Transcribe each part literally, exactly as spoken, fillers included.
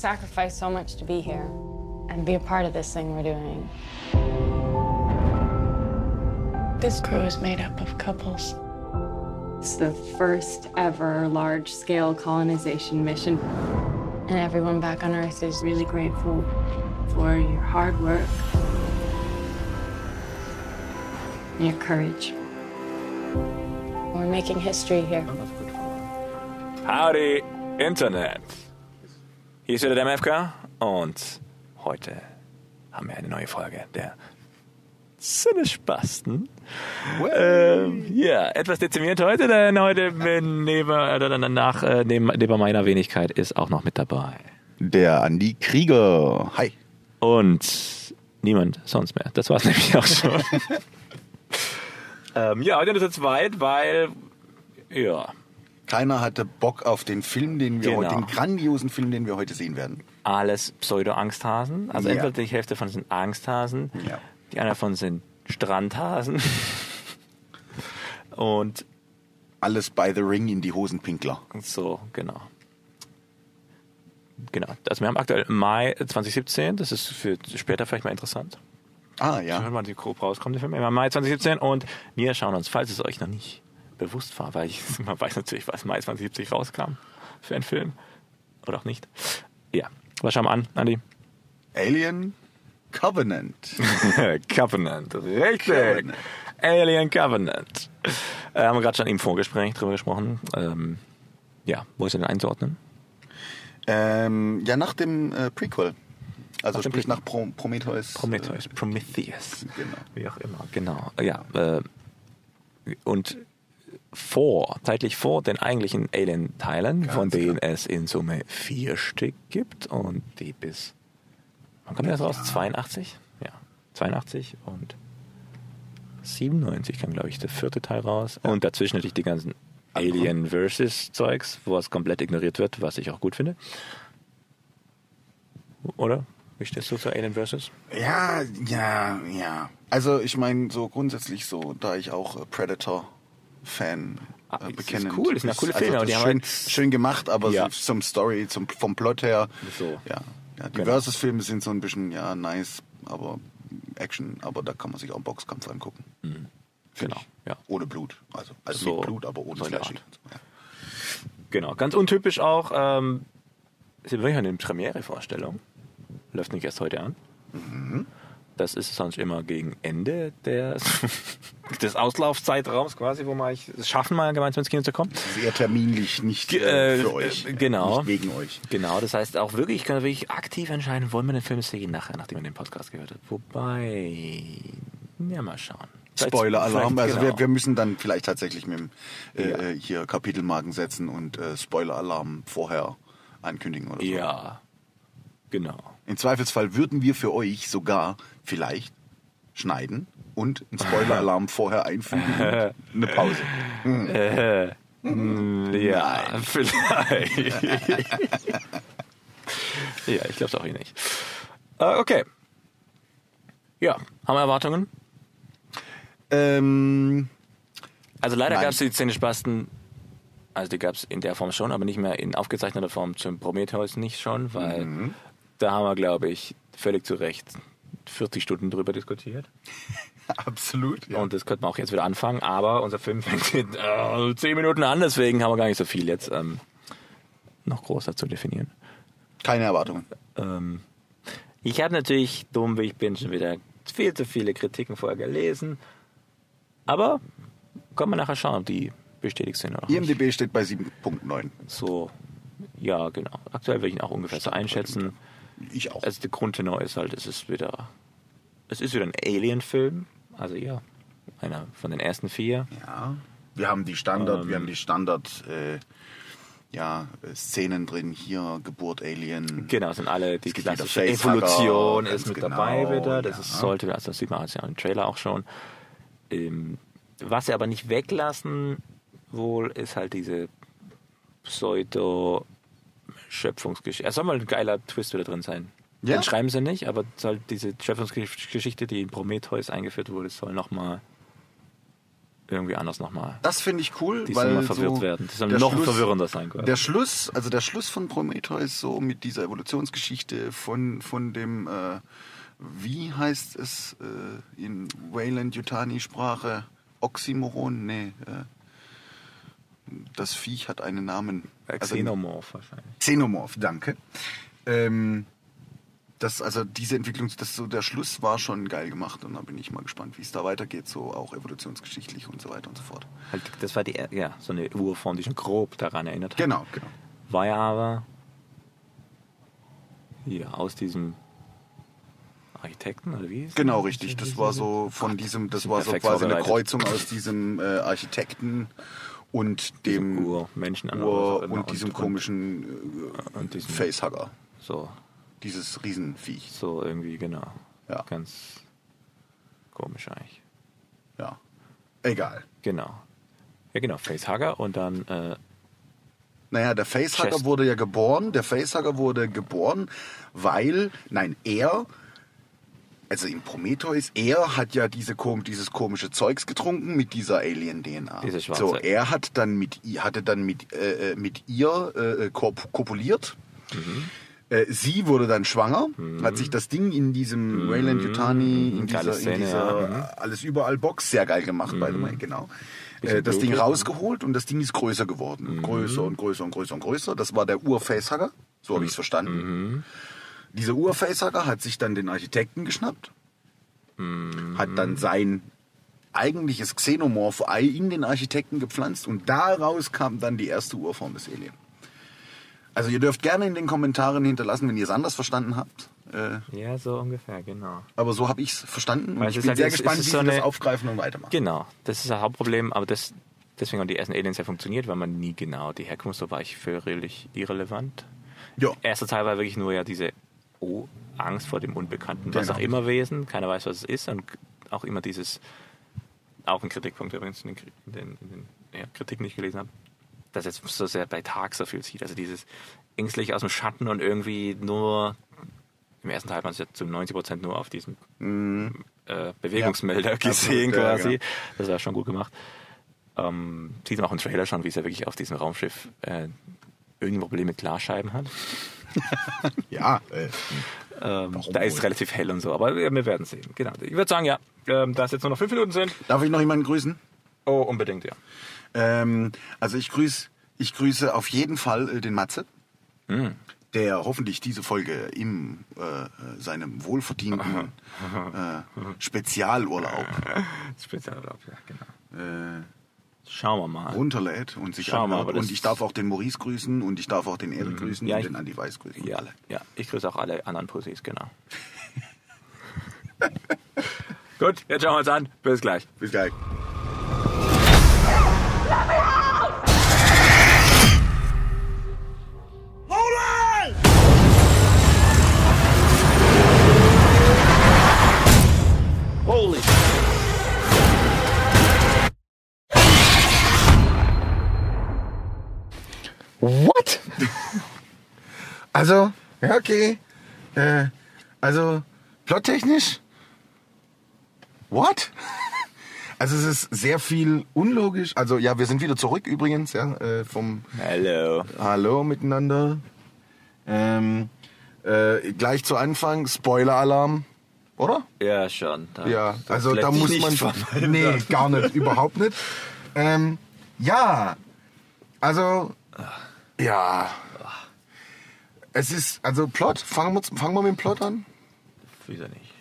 sacrifice so much to be here and be a part of this thing we're doing. This crew is made up of couples. It's the first ever large-scale colonization mission. And everyone back on Earth is really grateful for your hard work and your courage. We're making history here. Howdy, Internet! Hier ist wieder der M F K und heute haben wir eine neue Folge der Sinnespasten. Well. Ähm, ja, etwas dezimiert heute, denn heute bin neben, oder danach, äh, neben, neben meiner Wenigkeit ist auch noch mit dabei der Andi Krieger. Hi. Und niemand sonst mehr. Das war's nämlich auch schon. ähm, ja, heute ist es zweit, weil, ja... Keiner hatte Bock auf den Film, den wir genau. heute, den grandiosen Film, den wir heute sehen werden. Alles Pseudo-Angsthasen. Also ja. entweder die Hälfte davon sind Angsthasen, ja. die anderen davon sind Strandhasen. Und alles by the ring in die Hosenpinkler. So, genau. Genau. Also wir haben aktuell Mai zwanzig siebzehn. Das ist für später vielleicht mal interessant. Ah, ja. Schauen wir mal, die grob rauskommt. Wir haben Mai zwanzig siebzehn und wir schauen uns, falls es euch noch nicht bewusst war, weil ich, man weiß natürlich, was Mai zwanzig siebzehn rauskam für einen Film. Oder auch nicht. Ja, was schauen wir an, Andi? Alien Covenant. Covenant, richtig. Covenant. Alien Covenant. Äh, haben wir gerade schon im Vorgespräch drüber gesprochen. Ähm, ja, wo ist er denn einzuordnen? Ähm, ja, nach dem äh, Prequel. Also sprich Prequel. nach Pro- Prometheus. Prometheus, äh, Prometheus. Genau. Wie auch immer, genau. Ja, äh, und vor, zeitlich vor den eigentlichen Alien-Teilen, Ganz von denen klar. es in Summe vier Stück gibt und die bis, wann kommt das raus? zweiundachtzig? Ja, zweiundachtzig und siebenundneunzig kam, glaube ich, der vierte Teil raus. Ja. Und dazwischen natürlich die ganzen Alien-Versus-Zeugs, wo es komplett ignoriert wird, was ich auch gut finde. Oder? Wie stehst du zu Alien Versus? Ja, ja, ja. Also ich meine so grundsätzlich so, da ich auch Predator Fan ah, äh, bekennen. Das ist cool, das sind ja coole Filme. Also, die schön, haben schön gemacht, aber ja. so, zum Story, zum, vom Plot her. So. Ja, ja, die genau. Versus-Filme sind so ein bisschen, ja, nice, aber Action, aber da kann man sich auch einen Boxkampf angucken. Mhm. Genau, ich. ja. Ohne Blut. Also, also so. mit Blut, aber ohne so Fleisch. So, ja. Genau, ganz untypisch auch, ähm, sind wir eine Premiere-Vorstellung. Läuft nicht erst heute an. Mhm. Das ist sonst immer gegen Ende der, des Auslaufzeitraums quasi, wo man es schaffen, mal gemeinsam ins Kino zu kommen. Sehr terminlich, nicht äh, für euch. Genau. Nicht wegen euch. Genau, das heißt auch wirklich, kann man wirklich aktiv entscheiden, wollen wir den Film sehen nachher, nachdem man den Podcast gehört hat. Wobei, ja, mal schauen. Spoiler-Alarm, also genau. wir, wir müssen dann vielleicht tatsächlich mit dem äh, ja. hier Kapitelmarken setzen und äh, Spoiler-Alarm vorher ankündigen oder so. Ja, genau. Im Zweifelsfall würden wir für euch sogar vielleicht schneiden und einen Spoiler-Alarm vorher einfügen und eine Pause. Hm. Äh, mh, ja, Nein. vielleicht. ja, ich glaube es auch eh nicht. Äh, okay. Ja, haben wir Erwartungen? Ähm, also leider gab es die Sinnespasten, also die gab es in der Form schon, aber nicht mehr in aufgezeichneter Form zum Prometheus nicht schon, weil mhm. da haben wir, glaube ich, völlig zu Recht vierzig Stunden drüber diskutiert. Absolut, ja. Und das könnte man auch jetzt wieder anfangen, aber unser Film fängt in äh, zehn Minuten an, deswegen haben wir gar nicht so viel jetzt ähm, noch groß dazu definieren. Keine Erwartungen. Ähm, ich habe natürlich, dumm wie ich bin, schon wieder viel zu viele Kritiken vorher gelesen, aber können wir nachher schauen, ob die bestätigt sind oder I M D B nicht. Steht bei sieben Komma neun. So, ja, genau. Aktuell würde ich ihn auch ungefähr so einschätzen. Ich auch. Also der Grundtenor ist halt, es ist wieder, es ist wieder ein Alien-Film, also ja, einer von den ersten vier. Ja, wir haben die Standard, ähm, wir haben die Standard, äh, ja, Szenen drin hier, Geburt Alien. Genau, sind alle die klassische Evolution ist mit genau, dabei wieder. Das ja. ist, sollte, also das sieht man ja im Trailer auch schon. Ähm, was sie aber nicht weglassen, wohl ist halt diese Pseudo Schöpfungsgeschichte. Es soll mal ein geiler Twist wieder drin sein. Ja. Den schreiben sie nicht, aber soll diese Schöpfungsgeschichte, die in Prometheus eingeführt wurde, soll nochmal irgendwie anders nochmal. Das finde ich cool, die weil so verwirrt werden. Die sollen noch Schluss, verwirrender sein können. Der Schluss, also der Schluss von Prometheus so mit dieser Evolutionsgeschichte von von dem äh, wie heißt es äh, in Weyland-Yutani-Sprache? Oxymoron? Nee. Äh, das Viech hat einen Namen. Xenomorph also, wahrscheinlich. Xenomorph, danke. Ähm, das, also diese Entwicklung, das so der Schluss war schon geil gemacht und da bin ich mal gespannt, wie es da weitergeht, so auch evolutionsgeschichtlich und so weiter und so fort. Das war die, ja, so eine Urform, die schon grob daran erinnert hat. Genau, genau. War ja aber ja, aus diesem Architekten oder wie? Genau, das? richtig. Das war so von diesem, das war so quasi eine Kreuzung aus diesem äh, Architekten und dem Urmenschen Ur und, und diesem und, komischen äh, und diesem Facehugger. So. Dieses Riesenviech. So irgendwie, genau. Ja. Ganz komisch eigentlich. Ja. Egal. Genau. Ja, genau. Facehugger und dann. Äh, naja, der Facehugger Chest. wurde ja geboren. Der Facehugger wurde geboren, weil. Nein, er. Also in Prometheus, er hat ja diese, dieses komische Zeugs getrunken mit dieser Alien-D N A. Diese schwarze. So, er hat dann mit, hatte dann mit, äh, mit ihr äh, kopuliert. Mhm. Äh, sie wurde dann schwanger, mhm. hat sich das Ding in diesem mhm. Weyland-Yutani, in Geile dieser, Szene, in dieser ja. Alles-Überall-Box, sehr geil gemacht, mhm. by the way, genau. Äh, das Ding rausgeholt und das Ding ist größer geworden. Mhm. Größer und größer und größer und größer. Das war der Ur-Facehugger, so habe ich es verstanden. Mhm. Dieser Ur-Facehugger hat sich dann den Architekten geschnappt, mm. hat dann sein eigentliches Xenomorph-Ei in den Architekten gepflanzt und daraus kam dann die erste Urform des Alien. Also ihr dürft gerne in den Kommentaren hinterlassen, wenn ihr es anders verstanden habt. Äh, ja, so ungefähr, genau. Aber so habe ich es verstanden und ich bin halt sehr ist, gespannt, ist wie so sie eine... das aufgreifen und weitermachen. Genau, das ist das Hauptproblem, aber das, deswegen haben die ersten Aliens ja funktioniert, weil man nie genau die Herkunft, so war ich völlig irrelevant. Ja. Erster Teil war wirklich nur ja diese Oh, Angst vor dem Unbekannten. Genau. Was auch immer Wesen, keiner weiß, was es ist. Und auch immer dieses, auch ein Kritikpunkt, übrigens in den, in den, in den ja, Kritiken, die ich gelesen habe, dass jetzt so sehr bei Tag so viel sieht. Also dieses ängstlich aus dem Schatten und irgendwie nur, im ersten Teil hat man es ja zu neunzig Prozent nur auf diesem mhm. äh, Bewegungsmelder ja, gesehen absolut, quasi. Ja, genau. Das war schon gut gemacht. Ähm, sieht man auch im Trailer schon, wie es ja wirklich auf diesem Raumschiff äh, irgendein Problem mit Glasscheiben hat. ja, äh, ähm, da ist es relativ hell und so, aber wir werden sehen. Genau. Ich würde sagen, ja, ähm, da es jetzt nur noch fünf Minuten sind. Darf ich noch jemanden grüßen? Oh, unbedingt, ja. Ähm, also ich grüße, ich grüße auf jeden Fall äh, den Matze, mm. der hoffentlich diese Folge in äh, seinem wohlverdienten äh, Spezialurlaub. Spezialurlaub, ja, genau. Äh, Schauen wir mal. Runterlädt und sich anhört. Und ich darf auch den Maurice grüßen und ich darf auch den Erik mhm. grüßen ja, und den Andi Weiß grüßen. Ja, alle. ja, ich grüße auch alle anderen Pussys, genau. Gut, jetzt schauen wir uns an. Bis gleich. Bis gleich. Holy What? Also, ja, okay. Äh, also, plottechnisch? What? Also, es ist sehr viel unlogisch. Also, ja, wir sind wieder zurück übrigens, ja, äh, vom... Hallo. Hallo miteinander. Ähm, äh, gleich zu Anfang, Spoiler-Alarm, oder? Ja, schon. Da, ja, also, da muss man... Vermeiden. Nee, gar nicht, überhaupt nicht. Ähm, ja, also... Ja. Es ist, also Plot, fangen wir, fangen wir mit dem Plot an? Wieso nicht?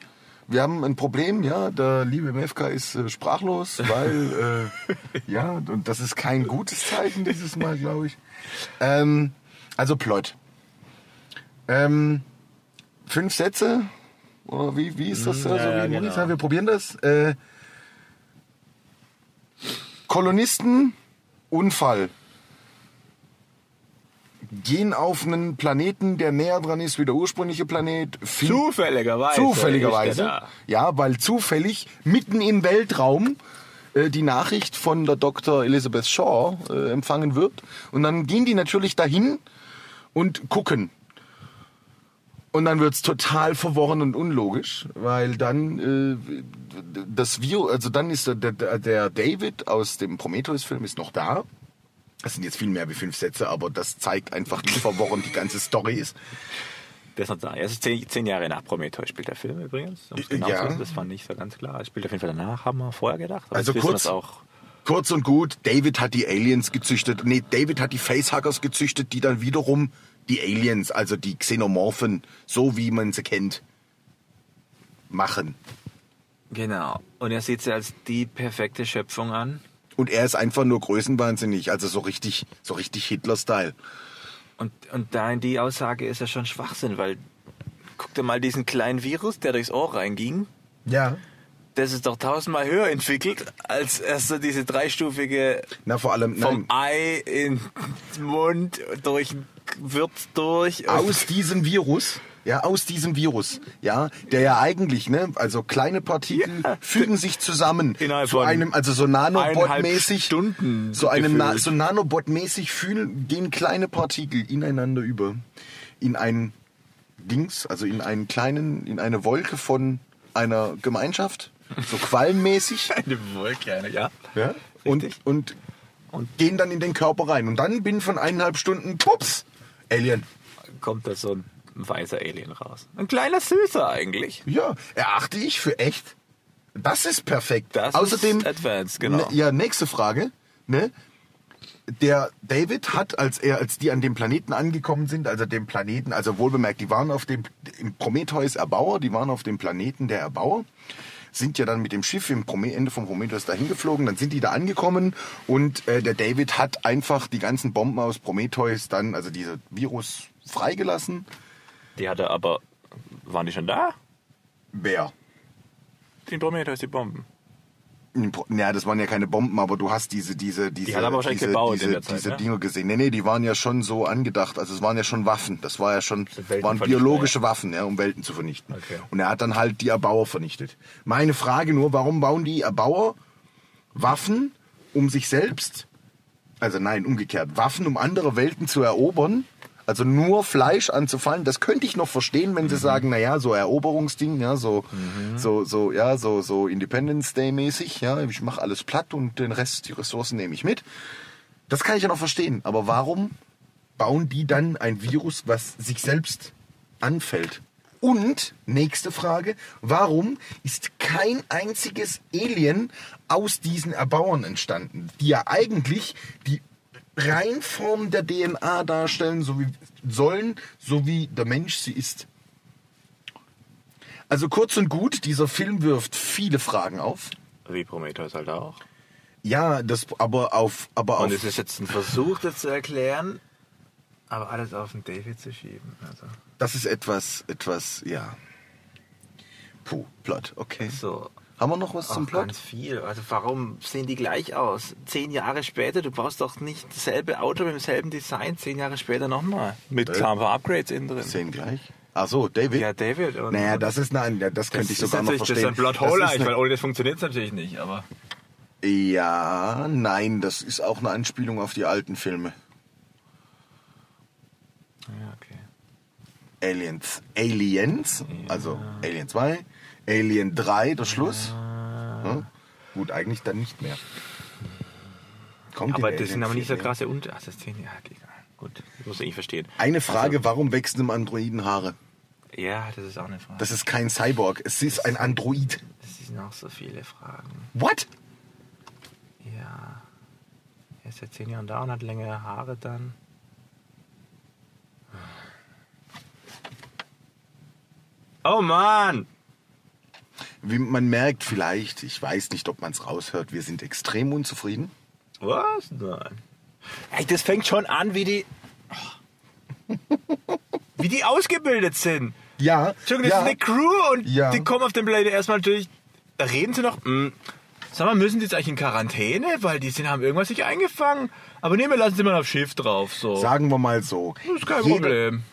Wir haben ein Problem, ja, der liebe M F K ist äh, sprachlos, weil, äh, ja, und das ist kein gutes Zeichen dieses Mal, glaube ich. Ähm, also Plot. Ähm, fünf Sätze, oder wie, wie ist das? Ja, also, wie ja, genau. Wir probieren das. Äh, Kolonisten, Unfall. Gehen auf einen Planeten, der näher dran ist wie der ursprüngliche Planet. Zufälligerweise. Zufälligerweise. Ja, weil zufällig mitten im Weltraum äh, die Nachricht von der Doktor Elizabeth Shaw äh, empfangen wird. Und dann gehen die natürlich dahin und gucken. Und dann wird's total verworren und unlogisch, weil dann äh, das Virus, also dann ist der, der, der David aus dem Prometheus-Film ist noch da. Das sind jetzt viel mehr wie fünf Sätze, aber das zeigt einfach, wie verworren die ganze Story ist. Der ist noch da. Es ist zehn, zehn Jahre nach Prometheus spielt der Film übrigens. Genau ja. So, das fand ich so ganz klar. Es spielt auf jeden Fall danach, haben wir vorher gedacht. Aber also kurz, auch kurz und gut, David hat die Aliens gezüchtet. Nee, David hat die Facehuggers gezüchtet, die dann wiederum die Aliens, also die Xenomorphen, so wie man sie kennt, machen. Genau. Und er sieht sie als die perfekte Schöpfung an. Und er ist einfach nur größenwahnsinnig, also so richtig, so richtig Hitler-Style. Und, und da in die Aussage ist ja schon Schwachsinn, weil guck dir mal diesen kleinen Virus, der durchs Ohr reinging. Ja. Das ist doch tausendmal höher entwickelt als erst so diese dreistufige. Na, vor allem vom nein. Ei in den Mund durch den wird durch aus diesem Virus, ja, aus diesem Virus, ja, der ja eigentlich, ne, also kleine Partikel ja. fügen sich zusammen innerhalb zu einem, also so Nanobot-mäßig, Stunden so einem, Na, so Nanobot-mäßig fühlen, gehen kleine Partikel ineinander über, in ein Dings, also in einen kleinen, in eine Wolke von einer Gemeinschaft, so qualmmäßig. Eine Wolke, eine, ja, ja, richtig. und und und gehen dann in den Körper rein und dann bin von eineinhalb Stunden, pups, Alien. Kommt da so ein weißer Alien raus. Ein kleiner Süßer eigentlich. Ja, erachte ich für echt. Das ist perfekt. Das Außerdem, ist advanced, genau. Ja, nächste Frage. Ne? Der David hat, als er, als die an dem Planeten angekommen sind, also dem Planeten, also wohlbemerkt, die waren auf dem, im Prometheus Erbauer, die waren auf dem Planeten der Erbauer, sind ja dann mit dem Schiff im Prome- Ende vom Prometheus dahin geflogen, dann sind die da angekommen und äh, der David hat einfach die ganzen Bomben aus Prometheus dann, also diese Virus, freigelassen. Die hat er aber, waren die schon da? Wer? In Prometheus die Bomben. Pro- naja, das waren ja keine Bomben, aber du hast diese, diese, diese, die hat aber wahrscheinlich diese, gebaut diese, in der Zeit, diese ne? Dinge gesehen. Nee, nee, die waren ja schon so angedacht, also es waren ja schon Waffen, das war ja schon, waren biologische Waffen, ja, um Welten zu vernichten. Okay. Und er hat dann halt die Erbauer vernichtet. Meine Frage nur, warum bauen die Erbauer Waffen, um sich selbst, also nein, umgekehrt, Waffen, um andere Welten zu erobern, also nur Fleisch anzufallen, das könnte ich noch verstehen, wenn sie mhm. sagen, naja, so Eroberungsding, ja, so, mhm. so, so, ja, so, so Independence Day mäßig, ja, ich mache alles platt und den Rest, die Ressourcen nehme ich mit. Das kann ich ja noch verstehen. Aber warum bauen die dann ein Virus, was sich selbst anfällt? Und, nächste Frage, warum ist kein einziges Alien aus diesen Erbauern entstanden, die ja eigentlich die Reinform der D N A darstellen, so wie sollen, so wie der Mensch sie ist. Also kurz und gut, dieser Film wirft viele Fragen auf. Wie Prometheus halt auch. Ja, das, aber auf, aber auf. Und es ist jetzt ein Versuch, das zu erklären, aber alles auf den David zu schieben. Also. Das ist etwas, etwas, ja. Puh, Plot, okay. So. Haben wir noch was Ach, zum Plot? Ganz viel. Also warum sehen die gleich aus? Zehn Jahre später, du brauchst doch nicht dasselbe Auto mit demselben Design, zehn Jahre später nochmal. Mit ein paar Upgrades innen drin. Sehen gleich? Ach so, David? Ja, David. Und naja, das ist eine, das, das könnte ich sogar noch verstehen. Das ist ein Plot-Hole, weil ohne das funktioniert es natürlich nicht, aber... Ja, nein, das ist auch eine Anspielung auf die alten Filme. Ja, okay. Aliens. Aliens, ja. Also Alien zwei... Alien drei, der Schluss. Hm? Gut, eigentlich dann nicht mehr. Kommt aber das Alien sind aber nicht so krasse Unter... Ach, das zehn Jahre, egal. Gut, das muss ich verstehen. Eine Frage, also, warum wächst einem Androiden Haare? Ja, das ist auch eine Frage. Das ist kein Cyborg, es ist das, ein Android. Das sind auch so viele Fragen. What? Ja. Er ist seit zehn Jahren da und hat längere Haare dann. Oh Mann! Wie man merkt vielleicht, ich weiß nicht, ob man es raushört, wir sind extrem unzufrieden. Was? Nein. Ey, das fängt schon an, wie die... Oh. Wie die ausgebildet sind. Ja. Entschuldigung, das ja. ist eine Crew und ja. die kommen auf den Planeten erstmal natürlich... Da reden sie noch... Mh. Sag mal, müssen die jetzt eigentlich in Quarantäne? Weil die sind, haben irgendwas sich eingefangen. Aber nee, wir lassen sie mal auf Schiff drauf. So. Sagen wir mal so. Das ist kein Jeder- Problem.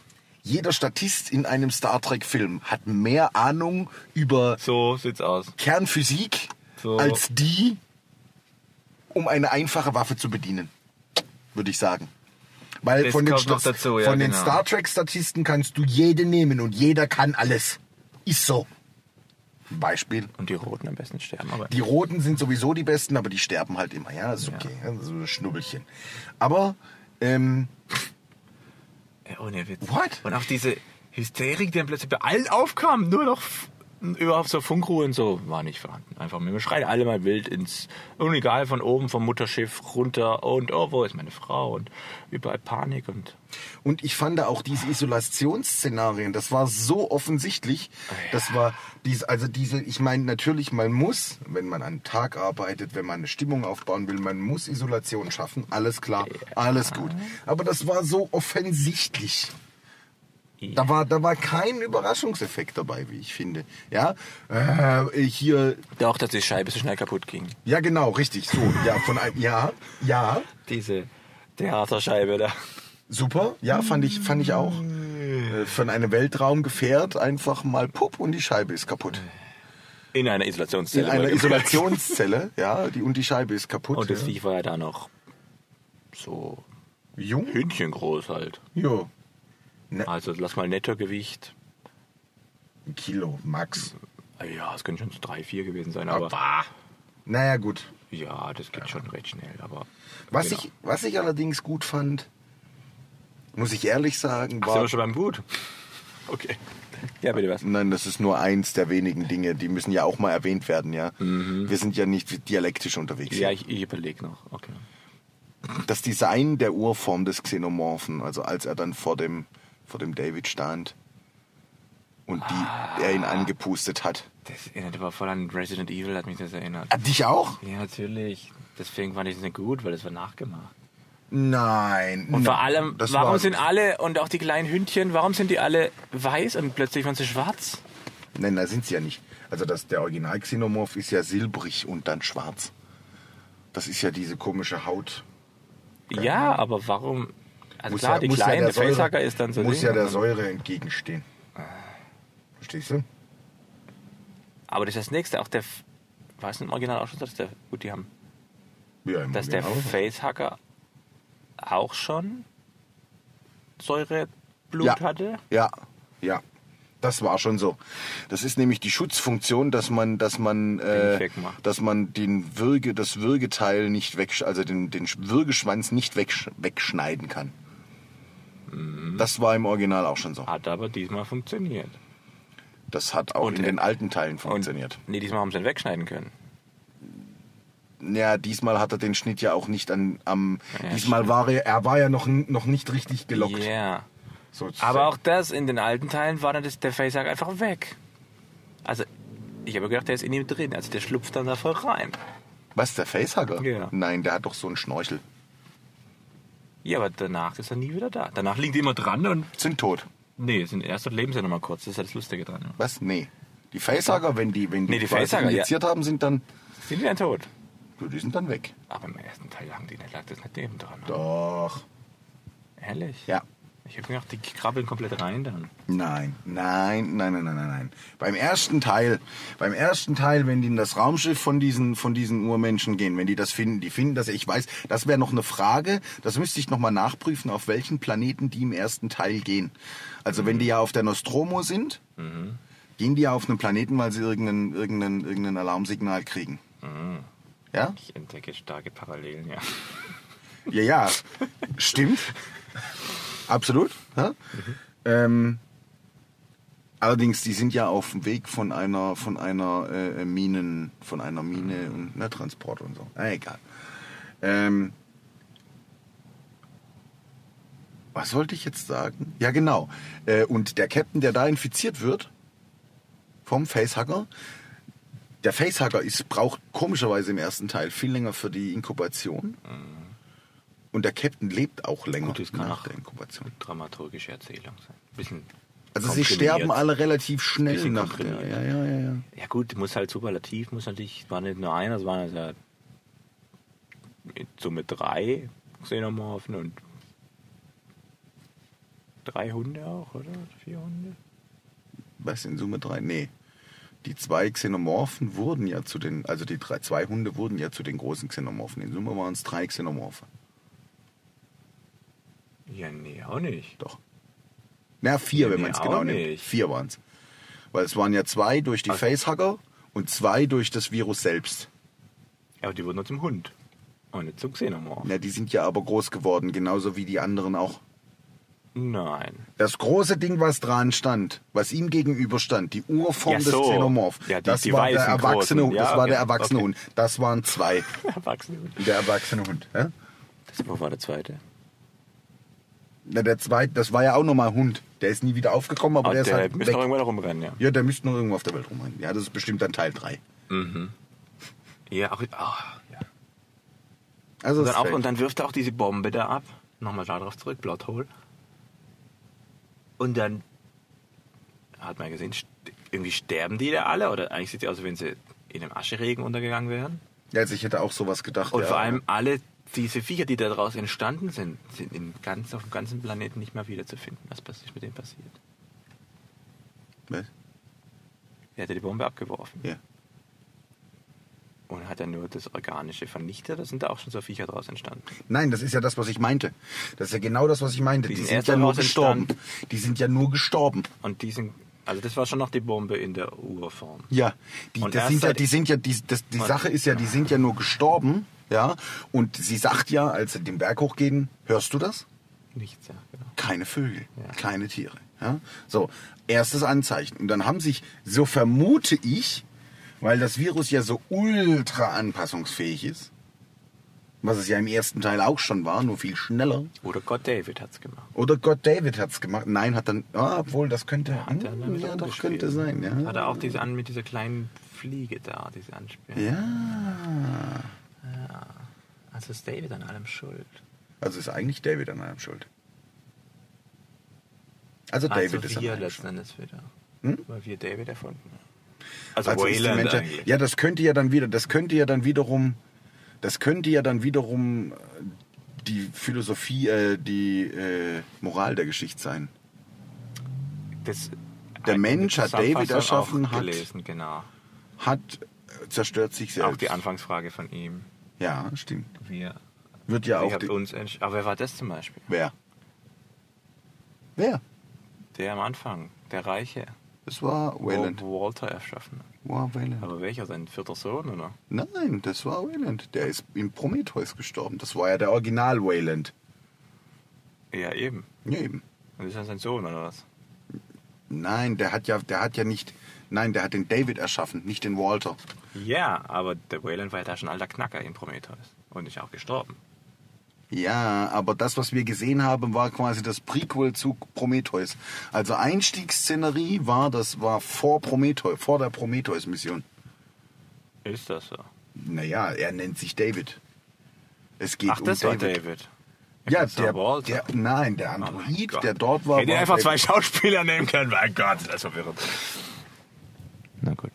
Jeder Statist in einem Star Trek-Film hat mehr Ahnung über so sieht's aus. Kernphysik so. Als die, um eine einfache Waffe zu bedienen, würde ich sagen. Weil das von den, Sta dazu, ja, von genau. den Star Trek-Statisten kannst du jede nehmen und jeder kann alles. Ist so. Beispiel. Und die Roten am besten sterben. Aber die Roten sind sowieso die Besten, aber die sterben halt immer. Ja, das ist okay. Ja. So ein Schnubbelchen. Aber, ähm... ja, ohne Witz. What? Und auch diese Hysterik, die dann plötzlich bei allen aufkam, nur noch... Überhaupt so Funkruhe und so war nicht vorhanden. Einfach, wir schreien alle mal wild ins Unigal von oben, vom Mutterschiff runter und oh, wo ist meine Frau? Und überall Panik und... Und ich fand auch diese Isolationsszenarien, das war so offensichtlich, oh ja. das war, diese, also diese, ich meine natürlich, man muss, wenn man an einem Tag arbeitet, wenn man eine Stimmung aufbauen will, man muss Isolation schaffen, alles klar, ja. alles gut. Aber das war so offensichtlich. Da war, da war kein Überraschungseffekt dabei, wie ich finde. Ja, äh, hier. Doch, dass die Scheibe so schnell kaputt ging. Ja, genau, richtig. So, ja, von einem, ja, ja. Diese Theaterscheibe da. Super, ja, fand ich, fand ich auch. Von einem Weltraumgefährt einfach mal pupp und die Scheibe ist kaputt. In einer Isolationszelle. In einer Isolationszelle, ja, die, und die Scheibe ist kaputt. Und das ja. Viech war ja da noch so jung. Hündchengroß halt. Ja. Ne. Also lass mal Nettogewicht. Ein Kilo, max. Ja, es können schon so drei, vier gewesen sein. Aber aber, naja, gut. Ja, das geht ja. schon recht schnell. Aber was, genau. ich, was ich allerdings gut fand, muss ich ehrlich sagen, war... Ach, sind wir schon beim Gut? Okay. Ja, bitte was? Nein, das ist nur eins der wenigen Dinge. Die müssen ja auch mal erwähnt werden, ja. Mhm. Wir sind ja nicht dialektisch unterwegs. Ja, ich, ich überlege noch. Okay. Das Design der Urform des Xenomorphen, also als er dann vor dem... vor dem David stand und ah, die er ihn angepustet hat. Das erinnert aber voll an Resident Evil, hat mich das erinnert. Dich auch? Ja, natürlich. Deswegen fand ich es nicht gut, weil das war nachgemacht. Nein. Und vor allem, das warum war sind alle, und auch die kleinen Hündchen, warum sind die alle weiß und plötzlich waren sie schwarz? Nein, da sind sie ja nicht. Also das, der Original Xenomorph ist ja silbrig und dann schwarz. Das ist ja diese komische Haut. Ja, ja. aber warum... Also muss klar, ja, die muss kleinen, ja der, der Facehugger ist dann so... Muss sehen, ja der Säure entgegenstehen. Verstehst du? Aber das ist das Nächste. Auch der... War es im Original auch schon, dass der... Gut, die haben... Ja, dass der Facehugger auch schon Säureblut ja. hatte? Ja, ja. Das war schon so. Das ist nämlich die Schutzfunktion, dass man, dass man, äh, dass man den Würge, das Würgeteil nicht weg, also den, den Würgeschwanz nicht weg, wegschneiden kann. Das war im Original auch schon so. Hat aber diesmal funktioniert. Das hat auch und, in den alten Teilen funktioniert. Und, nee, diesmal haben sie ihn wegschneiden können. Ja, diesmal hat er den Schnitt ja auch nicht an, am... Ja, diesmal war er, er war ja noch, noch nicht richtig gelockt. Ja. Yeah. Sozusagen. Aber auch das, in den alten Teilen war dann das, der Facehugger einfach weg. Also, ich habe gedacht, der ist in ihm drin. Also der schlüpft dann da voll rein. Was, der Facehugger? Ja. Nein, der hat doch so einen Schnorchel. Ja, aber danach ist er nie wieder da. Danach liegt immer dran und... Sind tot. Nee, sind erst und leben sie nochmal kurz. Das ist ja das Lustige dran. Ja. Was? Nee. Die Facehugger, wenn die, wenn die, nee, die Facehugger injiziert ja. haben, sind dann... Sind die dann tot? Die sind dann weg. Aber im ersten Teil haben die nicht, lag das nicht neben dran. Oder? Doch. Ehrlich? Ja. Ich habe gedacht, die krabbeln komplett rein dann. Nein, nein, nein, nein, nein, nein. Beim ersten Teil, beim ersten Teil, wenn die in das Raumschiff von diesen, von diesen Urmenschen gehen, wenn die das finden, die finden das, ich weiß, das wäre noch eine Frage, das müsste ich nochmal nachprüfen, auf welchen Planeten die im ersten Teil gehen. Also mhm. wenn die ja auf der Nostromo sind, mhm. gehen die ja auf einen Planeten, weil sie irgendein, irgendein, irgendein Alarmsignal kriegen. Mhm. Ja? Ich entdecke starke Parallelen, ja. Ja, ja, stimmt. Absolut. Ja? Mhm. Ähm, allerdings, die sind ja auf dem Weg von einer von einer äh, Minen, von einer Mine mhm. und ne, Transport und so. Na, egal. Ähm, was wollte ich jetzt sagen? Ja, genau. Äh, und der Captain, der da infiziert wird vom Facehugger, der Facehugger ist, braucht komischerweise im ersten Teil viel länger für die Inkubation. Mhm. Und der Captain lebt auch länger Gut, das kann nach der Inkubation. Dramaturgische Erzählung sein. Bisschen also sie sterben alle relativ schnell nach der. Ja, ja, ja, ja. ja gut, muss halt superlativ, muss natürlich, war nicht nur einer, es waren ja so mit drei Xenomorphen und drei Hunde auch, oder? Vier Hunde? Was, in Summe drei? Nee. Die zwei Xenomorphen wurden ja zu den, also die drei, zwei Hunde wurden ja zu den großen Xenomorphen. In Summe waren es drei Xenomorphen. Ja, nee, auch nicht. Doch. Na, vier, ja, wenn nee, man es genau nicht. nimmt. Vier waren es. Weil es waren ja zwei durch die also, Facehugger und zwei durch das Virus selbst. Ja, aber die wurden nur zum Hund. Und nicht zum Xenomorph. Na, die sind ja aber groß geworden, genauso wie die anderen auch. Nein. Das große Ding, was dran stand, was ihm gegenüber stand, die Urform ja, so. des Xenomorph, ja, die, das, die war der erwachsene, ja, das okay. war der erwachsene okay. Hund. Das waren zwei. Erwachsene Hund. Der erwachsene Hund. Ja? Das war der zweite. Na, der zweite, das war ja auch nochmal Hund. Der ist nie wieder aufgekommen, aber ah, der, der ist halt. Der müsste noch irgendwo noch rumrennen, ja. Ja, der müsste noch irgendwo auf der Welt rumrennen. Ja, das ist bestimmt dann Teil drei. Mhm. Ja, auch. Ach, ja. Also und, dann auch, und dann wirft er auch diese Bombe da ab. Nochmal darauf zurück, Plot Hole. Und dann, hat man gesehen, irgendwie sterben die da alle. Oder eigentlich sieht es aus, als wenn sie in einem Ascheregen untergegangen wären. Ja, also ich hätte auch sowas gedacht. Und ja, vor allem alle diese Viecher, die da draus entstanden sind, sind in ganz, auf dem ganzen Planeten nicht mehr wiederzufinden. Was ist mit denen passiert? Was? Er hatte die Bombe abgeworfen. Ja. Und hat er nur das Organische vernichtet? Oder sind da auch schon so Viecher draus entstanden? Nein, das ist ja das, was ich meinte. Das ist ja genau das, was ich meinte. Die, die sind ja nur gestorben. Entstanden. Die sind ja nur gestorben. Und die sind... Also das war schon noch die Bombe in der Urform. Ja. Die, das sind ja, die sind ja... Die, das, die Sache ist ja, die sind ja nur gestorben. Ja. Und sie sagt ja, als sie den Berg hochgehen... Hörst du das? Nichts, ja. Genau. Keine Vögel. Ja. Keine Tiere. Ja. So, erstes Anzeichen. Und dann haben sich, so vermute ich... Weil das Virus ja so ultra anpassungsfähig ist, was es ja im ersten Teil auch schon war, nur viel schneller. Oder Gott David hat's gemacht. Oder Gott David hat's gemacht. Nein, hat dann, ah, obwohl das könnte, ja, hat er dann ja doch könnte sein. Ja. Hat er auch diese an mit dieser kleinen Fliege da, diese Anspielung. Ja. Ja. Also ist David an allem schuld. Also ist eigentlich David an allem schuld. Also, also David ist an allem letzten schuld. Endes wieder, hm? Weil wir David erfunden haben. Also, also Weyland eigentlich. Ja, das könnte ja dann wieder, das könnte ja dann wiederum, das könnte ja dann wiederum die Philosophie, äh, die äh, Moral der Geschichte sein. Das, der Mensch hat David erschaffen, hat, gelesen, genau. hat äh, zerstört sich selbst. Auch die Anfangsfrage von ihm. Ja, stimmt. Wir wird ja auch die, uns aber wer war das zum Beispiel? Wer? Wer? Der am Anfang, der Reiche. Das war Wayland. Walter erschaffen. War Wayland. Aber welcher? Sein vierter Sohn, oder? Nein, das war Wayland. Der ist im Prometheus gestorben. Das war ja der Original Wayland. Ja, eben. Ja, eben. Und ist das sein Sohn, oder was? Nein, der hat ja, der hat ja nicht... Nein, der hat den David erschaffen, nicht den Walter. Ja, aber der Wayland war ja da schon alter Knacker im Prometheus. Und ist auch gestorben. Ja, aber das, was wir gesehen haben, war quasi das Prequel zu Prometheus. Also Einstiegsszenerie war, das war vor Prometheus, vor der Prometheus-Mission. Ist das so? Naja, er nennt sich David. Es geht Ach, um das David. War David. Ja, der, der, nein, der Android, oh der dort war. Hätte einfach David. Zwei Schauspieler nehmen können, mein Gott, das ist verwirrend. Na gut.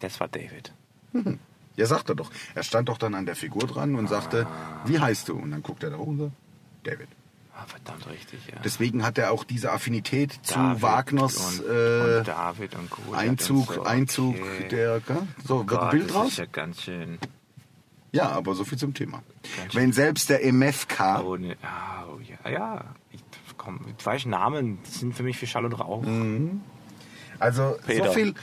Das war David. Mhm. Ja, sagt er doch. Er stand doch dann an der Figur dran und ah. sagte, wie heißt du? Und dann guckt er da hoch und sagt, David. Ah, verdammt richtig, ja. Deswegen hat er auch diese Affinität David zu Wagners und, äh, und David und Goliath Einzug, und so. Einzug okay. der... So, oh wird ein Bild raus? Ja, ganz schön. Ja, aber so viel zum Thema. Wenn selbst der M F K... Oh, ne, oh ja, ja. Ich, komm, zwei Namen sind für mich für Schall und Rauch. Mhm. Also, Peter. so viel...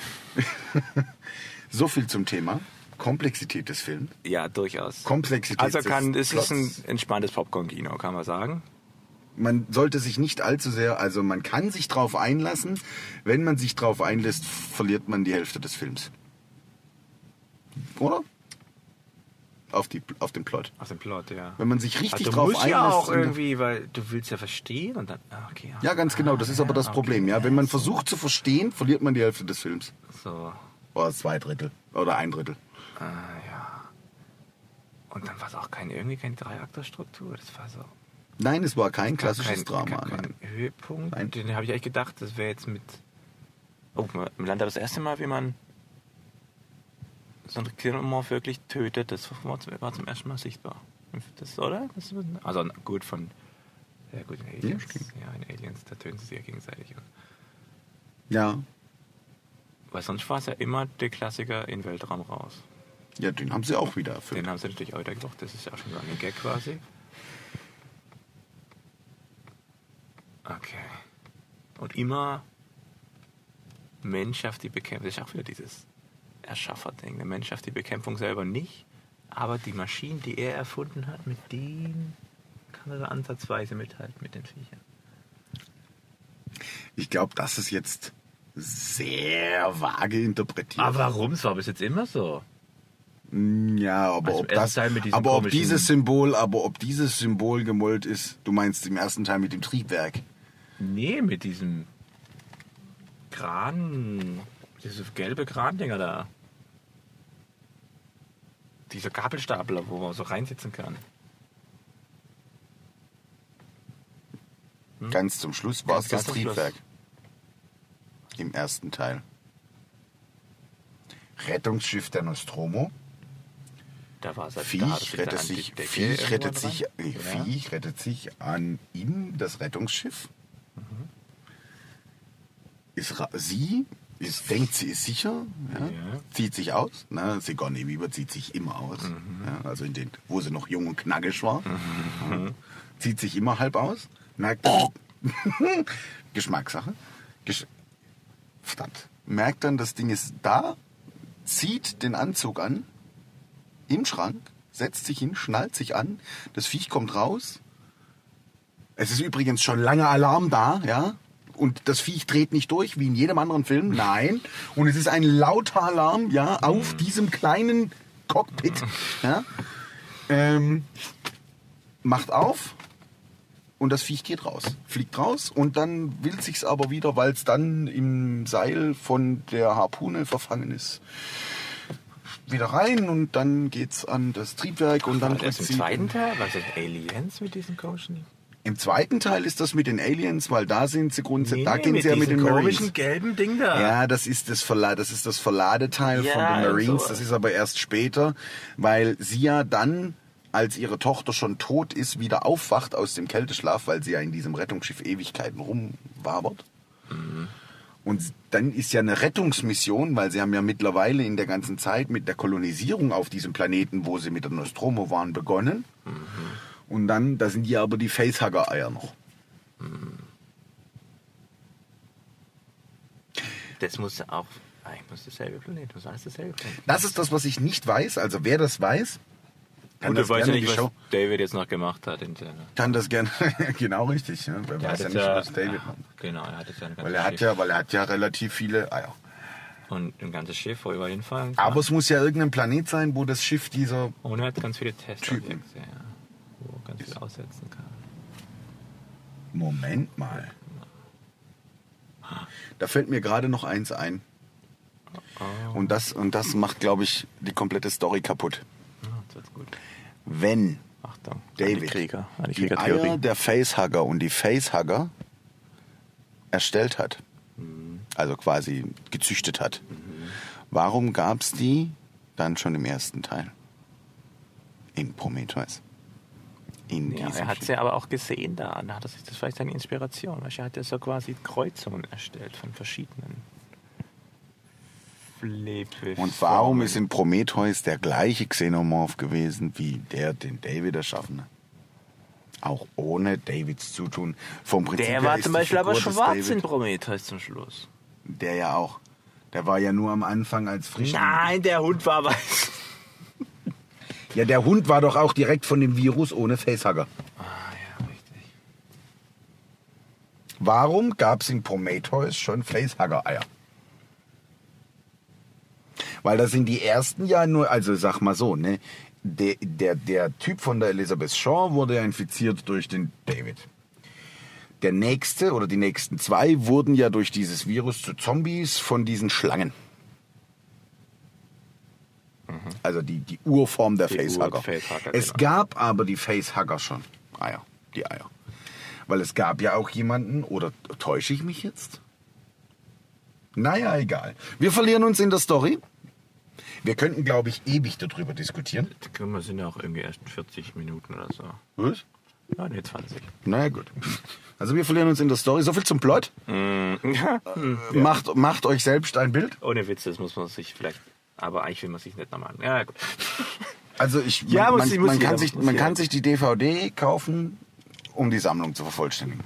so viel zum Thema. Komplexität des Films? Ja, durchaus. Komplexität also kann, des Films. Also es ist ein entspanntes Popcorn-Kino, kann man sagen. Man sollte sich nicht allzu sehr, also man kann sich drauf einlassen. Wenn man sich drauf einlässt, verliert man die Hälfte des Films. Oder? Auf, die, auf den Plot. Auf den Plot, ja. Wenn man sich richtig also drauf einlässt... Du musst ja auch irgendwie, weil du willst ja verstehen und dann... Okay, ja. ja, ganz genau, das ist aber das okay, Problem. Ja, wenn man versucht zu verstehen, verliert man die Hälfte des Films. So. Oder zwei Drittel. Oder ein Drittel. Ah, ja. Und dann war es auch kein, irgendwie keine Dreiakter-Struktur. Das war so. Nein, es war kein klassisches kein, Drama. Kein, kein nein. Höhepunkt. Nein. Den habe ich eigentlich gedacht, das wäre jetzt mit. Oh, man lernt das erste Mal, wie man so ein Xenomorph wirklich tötet. Das war zum ersten Mal sichtbar. Das, oder? Das, also gut von. Ja, gut, in Aliens. Yes. Ja, in Aliens, da töten sie sich ja gegenseitig. Ja. Weil sonst war es ja immer der Klassiker in Weltraum raus. Ja, den haben sie auch wieder erfüllt. Den haben sie natürlich auch wieder gemacht. Das ist ja auch schon so ein Gag quasi. Okay. Und immer Mensch auf die Bekämpfung. Das ist auch wieder dieses Erschaffer-Ding. Der Mensch auf die Bekämpfung selber nicht, aber die Maschinen, die er erfunden hat, mit denen kann er da ansatzweise mithalten mit den Viechern. Ich glaube, das ist jetzt sehr vage interpretiert. Aber warum? Es war bis jetzt immer so. Ja, aber also ob das, aber ob dieses Symbol, aber ob dieses Symbol gemollt ist, du meinst im ersten Teil mit dem Triebwerk? Nee, mit diesem Kran, dieses gelbe Kran-Dinger da. Dieser Gabelstapler, wo man so reinsitzen kann. Hm? Ganz zum Schluss war es das Triebwerk. Schluss. Im ersten Teil. Rettungsschiff der Nostromo. Da war es halt Viech rettet sich, Viech rettet sich, ja. Viech rettet sich an ihm, das Rettungsschiff. Mhm. Ist ra- sie ist, denkt, sie ist sicher, ja, ja. Zieht sich aus. Ne? Sigourney Weaver zieht sich immer aus. Mhm. Ja, also in den, wo sie noch jung und knackig war. Mhm. Ja. Zieht sich immer halb aus. Merkt, oh. Geschmackssache. Gesch- Verdammt. Merkt dann, das Ding ist da, zieht den Anzug an, im Schrank, setzt sich hin, schnallt sich an, das Viech kommt raus. Es ist übrigens schon lange Alarm da, ja. Und das Viech dreht nicht durch, wie in jedem anderen Film, nein. Und es ist ein lauter Alarm, ja, auf mhm. diesem kleinen Cockpit, ja. Ähm, macht auf und das Viech geht raus, fliegt raus und dann will sich's aber wieder, weil es dann im Seil von der Harpune verfangen ist. Wieder rein und dann geht's an das Triebwerk und dann kriegt sie... Im zweiten Teil? Was sind Aliens mit diesen komischen... Im zweiten Teil ist das mit den Aliens, weil da sind sie grundsätzlich... Nee, da gehen sie ja mit den Marines. Mit diesem komischen gelben Ding da. Ja, das ist das, Verla- das, ist das Verladeteil ja, von den Marines. Also. Das ist aber erst später, weil sie ja dann, als ihre Tochter schon tot ist, wieder aufwacht aus dem Kälteschlaf, weil sie ja in diesem Rettungsschiff Ewigkeiten rumwabert. Mhm. Und dann ist ja eine Rettungsmission, weil sie haben ja mittlerweile in der ganzen Zeit mit der Kolonisierung auf diesem Planeten, wo sie mit der Nostromo waren, begonnen. Mhm. Und dann, da sind ja aber die Facehugger-Eier noch. Das muss ja auch, ich muss dasselbe Planet, muss alles dasselbe Planet. Das ist das, was ich nicht weiß. Also wer das weiß, kann und das gerne nicht, was Show- David jetzt noch gemacht hat. In seiner kann das gerne, genau richtig. Ja. Wer der weiß ja nicht, ja, was David ja, macht. Genau, er hat jetzt ja ein ganzes weil er hat Schiff. Ja, weil er hat ja relativ viele Eier. Und ein ganzes Schiff, wo überall hinfahren kann. Aber es muss ja irgendein Planet sein, wo das Schiff dieser... Und er hat ganz viele Testobjekte, ja. Wo ganz viel aussetzen kann. Moment mal. Da fällt mir gerade noch eins ein. Oh. Und das, und das macht, glaube ich, die komplette Story kaputt. Das wird's gut. Wenn Achtung, David Andi Krieger, Andi Krieger die Krieger-Theorie. Eier der Facehugger und die Facehugger erstellt hat, mhm. also quasi gezüchtet hat, mhm. warum gab es die dann schon im ersten Teil? In Prometheus. In ja, er hat sie ja aber auch gesehen da. Da hat er sich das vielleicht eine Inspiration. Weil er hat ja so quasi Kreuzungen erstellt von verschiedenen. Und warum ist in Prometheus der gleiche Xenomorph gewesen, wie der, den David erschaffen hat? Auch ohne Davids Zutun. Vom Prinzip der war zum Beispiel aber schwarz in Prometheus zum Schluss. Der ja auch. Der war ja nur am Anfang als frisch. Nein, der Hund war weiß. Ja, der Hund war doch auch direkt von dem Virus ohne Facehugger. Ah, ja, richtig. Warum gab es in Prometheus schon Facehugger-Eier? Weil das sind die ersten ja nur, also sag mal so, ne, der, der, der Typ von der Elizabeth Shaw wurde ja infiziert durch den David. Der nächste oder die nächsten zwei wurden ja durch dieses Virus zu Zombies von diesen Schlangen. Mhm. Also die, die Urform der die Facehugger. Facehugger. Es genau. gab aber die Facehugger schon. Eier, die Eier. Weil es gab ja auch jemanden, oder täusche ich mich jetzt? Naja, egal. Wir verlieren uns in der Story. Wir könnten, glaube ich, ewig darüber diskutieren. Wir sind ja auch irgendwie erst vierzig Minuten oder so. Was? Ja, nee, zwanzig. Na ja, gut. Also wir verlieren uns in der Story. So viel zum Plot. Mm. Ja. Macht, macht euch selbst ein Bild. Ohne Witz, das muss man sich vielleicht... Aber eigentlich will man sich nicht nochmal an. Ja, gut. Also ich... Man, ja, muss, man, muss man, kann, sich, man kann sich die D V D kaufen, um die Sammlung zu vervollständigen.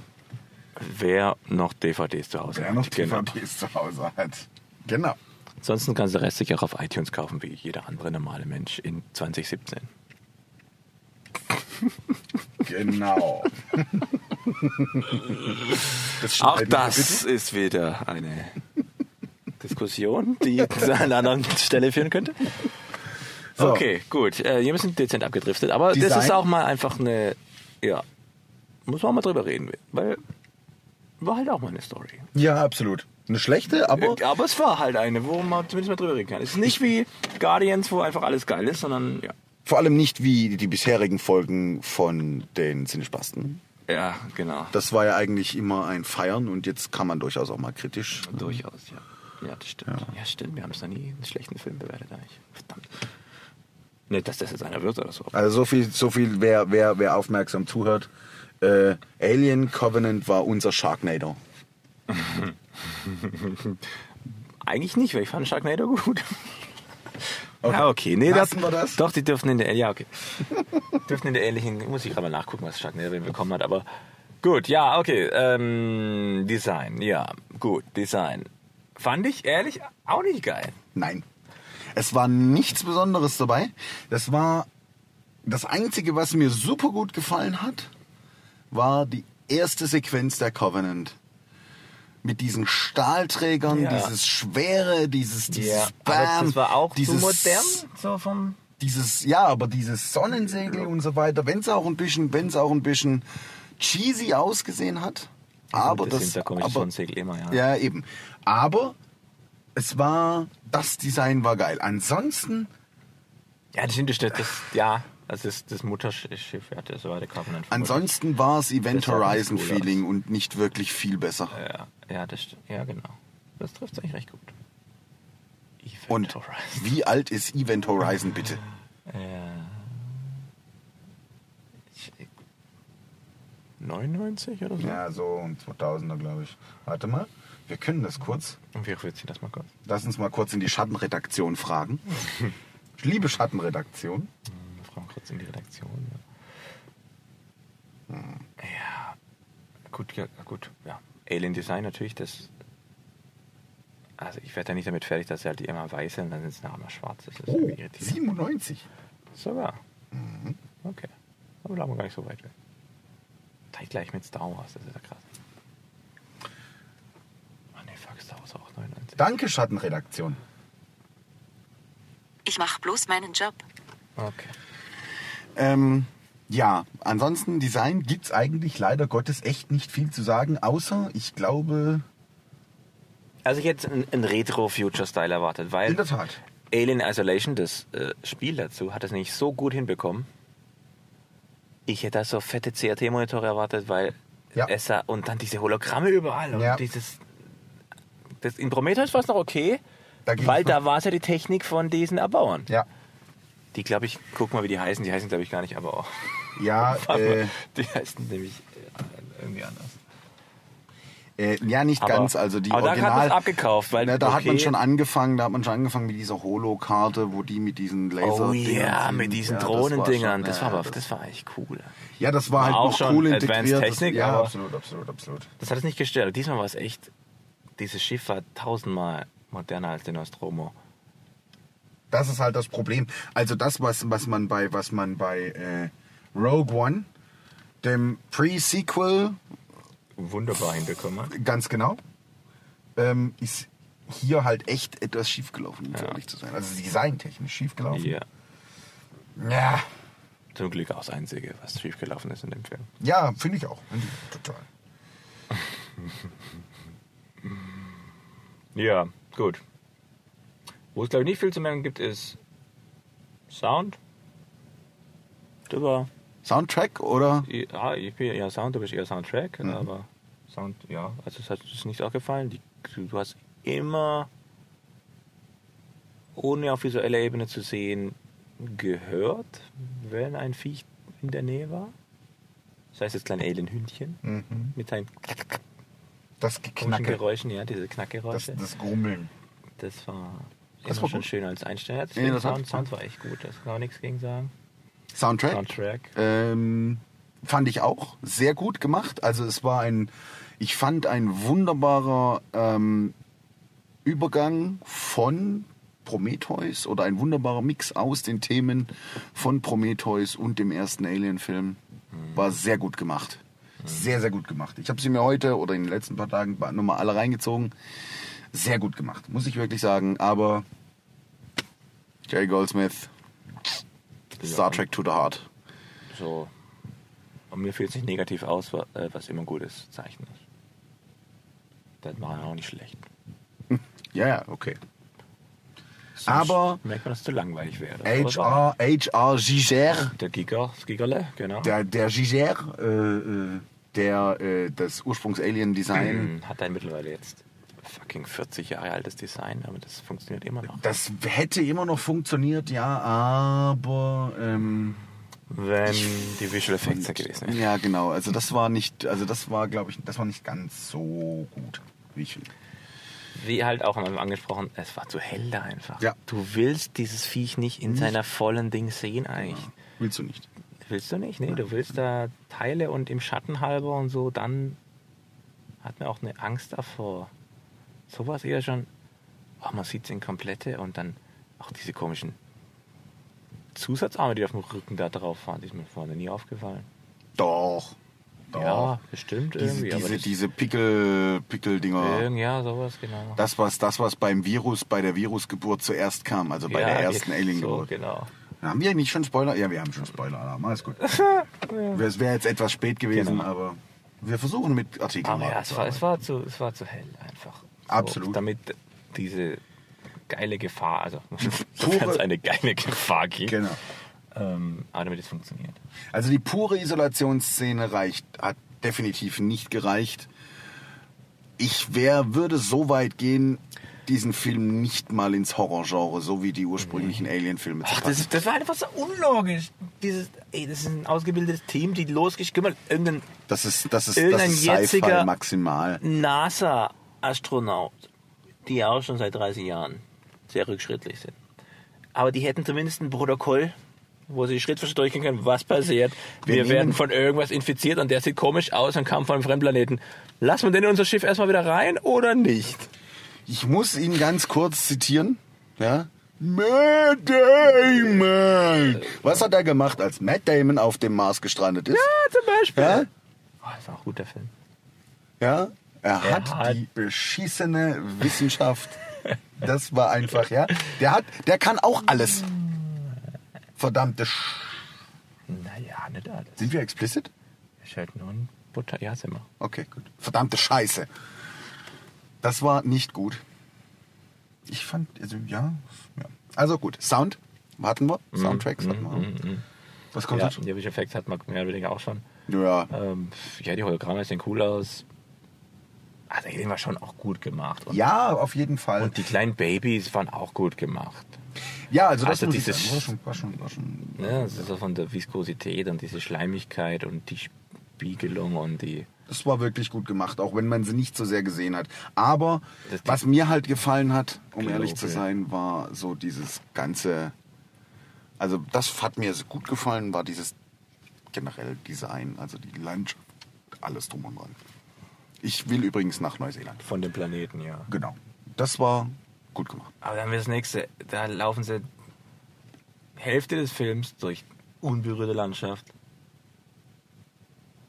wer noch D V Ds zu Hause wer hat. Wer noch D V Ds genau. zu Hause hat. Genau. Ansonsten kannst du den Rest sich auch auf iTunes kaufen, wie jeder andere normale Mensch in zwanzig siebzehn. Genau. Das auch das ist wieder eine Diskussion, die an einer anderen Stelle führen könnte. So. Okay, gut. Äh, wir sind dezent abgedriftet, aber Design. Das ist auch mal einfach eine, ja, muss man auch mal drüber reden, weil war halt auch mal eine Story. Ja, absolut. Eine schlechte, aber... Aber es war halt eine, wo man zumindest mal drüber reden kann. Es ist nicht wie Guardians, wo einfach alles geil ist, sondern... Ja. Vor allem nicht wie die bisherigen Folgen von den Sinnespasten. Ja, genau. Das war ja eigentlich immer ein Feiern und jetzt kann man durchaus auch mal kritisch... Durchaus, ja. Ja, das stimmt. Ja, ja stimmt. Wir haben es noch nie einen schlechten Film bewertet eigentlich. Verdammt. Nicht, dass das jetzt einer wird oder so. Also so viel, so viel wer, wer, wer aufmerksam zuhört. Äh, Alien Covenant war unser Sharknado. Eigentlich nicht, weil ich fand Sharknado gut. Okay. Ja, okay. Nee, das, wir das? Doch, die dürfen in der... Ja, okay. dürfen in der ähnlichen... Muss ich gerade mal nachgucken, was Sharknado bekommen hat, aber... Gut, ja, okay. Ähm, Design, ja. Gut, Design. Fand ich, ehrlich, auch nicht geil. Nein. Es war nichts Besonderes dabei. Das war... Das Einzige, was mir super gut gefallen hat, war die erste Sequenz der Covenant. Mit diesen Stahlträgern, ja. dieses Schwere, dieses, dieses ja. Bam. Das war auch dieses, so modern, so vom... Dieses, ja, aber dieses Sonnensegel und so weiter, wenn es auch ein bisschen, wenn es auch ein bisschen cheesy ausgesehen hat. Aber das... das aber, Sonnensegel immer, ja. Ja, eben. Aber es war... Das Design war geil. Ansonsten... Ja, das stimmt, das... Ja... Das ist das Mutterschiff, das war der Covenant. Ansonsten war es Event Horizon Feeling und nicht wirklich viel besser. Ja, ja, das, ja genau. Das trifft es eigentlich recht gut. Event und Horizon. Wie alt ist Event Horizon bitte? Äh, neunundneunzig oder so? Ja, so um zweitausender glaube ich. Warte mal, wir können das kurz. Und wir ziehen das mal kurz. Lass uns mal kurz in die Schattenredaktion fragen. Liebe Schattenredaktion. Kurz in die Redaktion. Ja, hm. ja. gut, ja, gut. Ja. Alien Design natürlich, das. Also ich werde ja nicht damit fertig, dass sie halt die immer weiß sind, dann sind sie nachher immer schwarz. Das ist oh, siebenundneunzig. Sogar. Mhm. Okay. Aber da haben wir gar nicht so weit weg. Gleich mit Star Wars, das ist ja krass. Oh ne, fuck, Star Wars auch neunundneunzig. Danke, Schattenredaktion. Ich mach bloß meinen Job. Okay. Ähm, ja, ansonsten Design gibt es eigentlich leider Gottes echt nicht viel zu sagen, außer ich glaube... Also ich hätte einen, einen Retro-Future-Style erwartet, weil in der Tat. Alien Isolation, das äh, Spiel dazu, hat es nicht so gut hinbekommen. Ich hätte da so fette C R T-Monitore erwartet, weil ja. es sah, und dann diese Hologramme überall und ja. dieses... Das, in Prometheus war es noch okay, da weil da war es ja die Technik von diesen Erbauern. Ja. Die, glaube ich, guck mal, wie die heißen. Die heißen, glaube ich, gar nicht, aber auch. Ja, äh, die heißen nämlich äh, irgendwie anders. Äh, ja, nicht aber, ganz. Also die aber Original, da hat man abgekauft. Weil, na, da okay. hat man schon angefangen, da hat man schon angefangen mit dieser Holo-Karte, wo die mit diesen Laser-Dingern. Oh yeah, sind. Mit diesen ja, Drohnendingern. Das war, schon, das, war äh, aber, das war eigentlich cool. Ja, das war, war halt auch noch schon cool integriert. Technik, das, ja, aber absolut, absolut, absolut. Das hat es nicht gestört. Diesmal war es echt, dieses Schiff war tausendmal moderner als der Nostromo. Das ist halt das Problem. Also das, was, was man bei, was man bei äh, Rogue One, dem Pre-Sequel... Wunderbar hinbekommen hat. Ganz genau. Ähm, ist hier halt echt etwas schiefgelaufen, um ja. ehrlich zu sein. Also designtechnisch schiefgelaufen. Ja. Ja. Zum Glück auch das Einzige, was schiefgelaufen ist in dem Film. Ja, finde ich auch. Total. Ja, gut. Wo es, glaube ich, nicht viel zu merken gibt, ist Sound. Drüber. Soundtrack, oder? Ja, ich bin ja Sound, du bist eher Soundtrack. Mhm. Aber Sound, ja, also das hat es nicht auch gefallen. Die, du hast immer, ohne auf visueller Ebene zu sehen, gehört, wenn ein Viech in der Nähe war. Das heißt, das kleine Alien-Hündchen mhm. mit seinen das Geräuschen, ja, diese Knackgeräusche. Das, das Grummeln. Das war das immer war schon gut. schön als Einstein. Nee, das Sound, Sound war echt gut, das kann auch nichts gegen sagen. Soundtrack, Soundtrack. Ähm, fand ich auch sehr gut gemacht. Also es war ein Ich fand ein wunderbarer ähm, Übergang von Prometheus oder ein wunderbarer Mix aus den Themen von Prometheus und dem ersten Alien-Film. War sehr gut gemacht. Sehr, sehr gut gemacht. Ich habe sie mir heute oder in den letzten paar Tagen nochmal alle reingezogen. Sehr gut gemacht, muss ich wirklich sagen. Aber Jerry Goldsmith, Star Trek to the Heart. So. Und mir fällt es nicht negativ aus, was immer ein gutes Zeichen ist. Das war ja auch nicht schlecht. Ja, yeah, okay. Sonst aber merkt man, dass es zu langweilig wäre. H R. Giger. Der Giger, das Gigerle, genau. Der, der Giger, äh, der äh, das Ursprungs-Alien-Design... Hat ein mittlerweile jetzt fucking vierzig Jahre altes Design, aber das funktioniert immer noch. Das hätte immer noch funktioniert, ja, aber... Ähm Wenn die Visual Effects da gewesen wären. Ja, genau. Also das war nicht, also das war, glaube ich, das war nicht ganz so gut. Wie, ich Wie halt auch einmal angesprochen, es war zu hell da einfach. Ja. Du willst dieses Viech nicht in nicht. seiner vollen Ding sehen eigentlich. Ja. Willst du nicht? Willst du nicht? Nee, Nein. du willst da Teile und im Schatten halber und so, dann hat man auch eine Angst davor. Sowas eher schon, oh, man sieht es in Komplette und dann auch diese komischen Zusatzarme, die auf dem Rücken da drauf waren, die ist mir vorne nie aufgefallen. Doch. doch. Ja, bestimmt diese, irgendwie. Diese, aber diese Pickel, Pickel-Dinger. Ja, sowas, genau. Das, was, das, was beim Virus, bei der Virusgeburt zuerst kam, also bei ja, der ersten Alien-Geburt. So, genau. Haben wir nicht schon Spoiler? Ja, wir haben schon Spoiler-Alarm, alles gut. Es wäre jetzt etwas spät gewesen, genau. aber wir versuchen mit Artikeln. Aber ja, es war, es, war zu, es war zu hell einfach. So, absolut. Damit diese... geile Gefahr, also wenn es eine geile Gefahr gibt, genau. ähm, aber damit es funktioniert. Also die pure Isolationsszene reicht, hat definitiv nicht gereicht. Ich wär, würde so weit gehen, diesen Film nicht mal ins Horrorgenre, so wie die ursprünglichen mhm. Alien-Filme zu packen. Das, das war einfach so unlogisch. Dieses, ey, das ist ein ausgebildetes Team, die losgekümmert, irgendein das ist, das ist, das ist Sci-Fi maximal. NASA-Astronaut, die ja auch schon seit dreißig Jahren sehr rückschrittlich sind. Aber die hätten zumindest ein Protokoll, wo sie Schritt für Schritt durchgehen können, was passiert. Wir, Wir werden von irgendwas infiziert und der sieht komisch aus und kam von einem Fremdplaneten. Lassen wir den in unser Schiff erstmal wieder rein oder nicht? Ich muss ihn ganz kurz zitieren. Ja? Matt Damon! Was hat er gemacht, als Matt Damon auf dem Mars gestrandet ist? Ja, zum Beispiel. Ja? Oh, das war auch ein guter Film. Ja? Er hat, er hat die beschissene Wissenschaft. Das war einfach, ja. Der hat, der kann auch alles. Verdammte Sch... Naja, nicht alles. Sind wir explicit? Ich halt nur ein Butter... Ja, sind wir. Okay, gut. Verdammte Scheiße. Das war nicht gut. Ich fand, also, ja. ja. Also gut, Sound hatten wir. Mm, Soundtracks mm, hatten wir. Mm, mm. Was kommt dazu? Ja, die Visual Effects hatten wir mehr oder weniger auch schon. Ja. Ähm, ja, die Hologramme sehen cool aus. Also den war schon auch gut gemacht. Und ja, auf jeden Fall. Und die kleinen Babys waren auch gut gemacht. Ja, also das also diese war schon, war schon, war schon ja, das ja. ist auch von der Viskosität und diese Schleimigkeit und die Spiegelung und die... Das war wirklich gut gemacht, auch wenn man sie nicht so sehr gesehen hat. Aber was mir halt gefallen hat, um Globe. ehrlich zu sein, war so dieses ganze... Also das hat mir gut gefallen, war dieses generelle Design, also die Landschaft, alles drum und dran. Ich will übrigens nach Neuseeland. Von dem Planeten, ja. Genau. Das war gut gemacht. Aber dann wird das nächste. Da laufen sie Hälfte des Films durch unberührte Landschaft.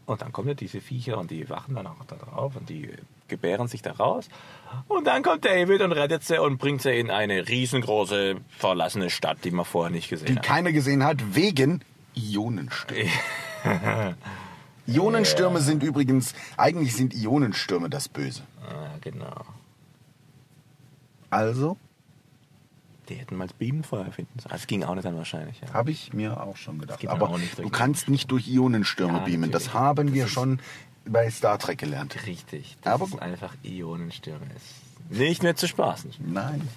Und dann kommen ja diese Viecher und die wachen dann auch da drauf und die gebären sich da raus. Und dann kommt David und rettet sie und bringt sie in eine riesengroße, verlassene Stadt, die man vorher nicht gesehen die hat. Die keiner gesehen hat, wegen Ionenstürmen. Ionenstürme yeah. sind übrigens, eigentlich sind Ionenstürme das Böse. Ah, genau. Also? Die hätten mal das Beamenfeuer finden sollen. Das ging auch nicht dann wahrscheinlich. Ja. Habe ich mir auch schon gedacht. Aber du kannst nicht durch Ionenstürme ja, beamen. Das haben das wir schon bei Star Trek gelernt. Richtig. Das Aber ist gut. einfach Ionenstürme. Ist nicht mehr zu spaßen. Nein.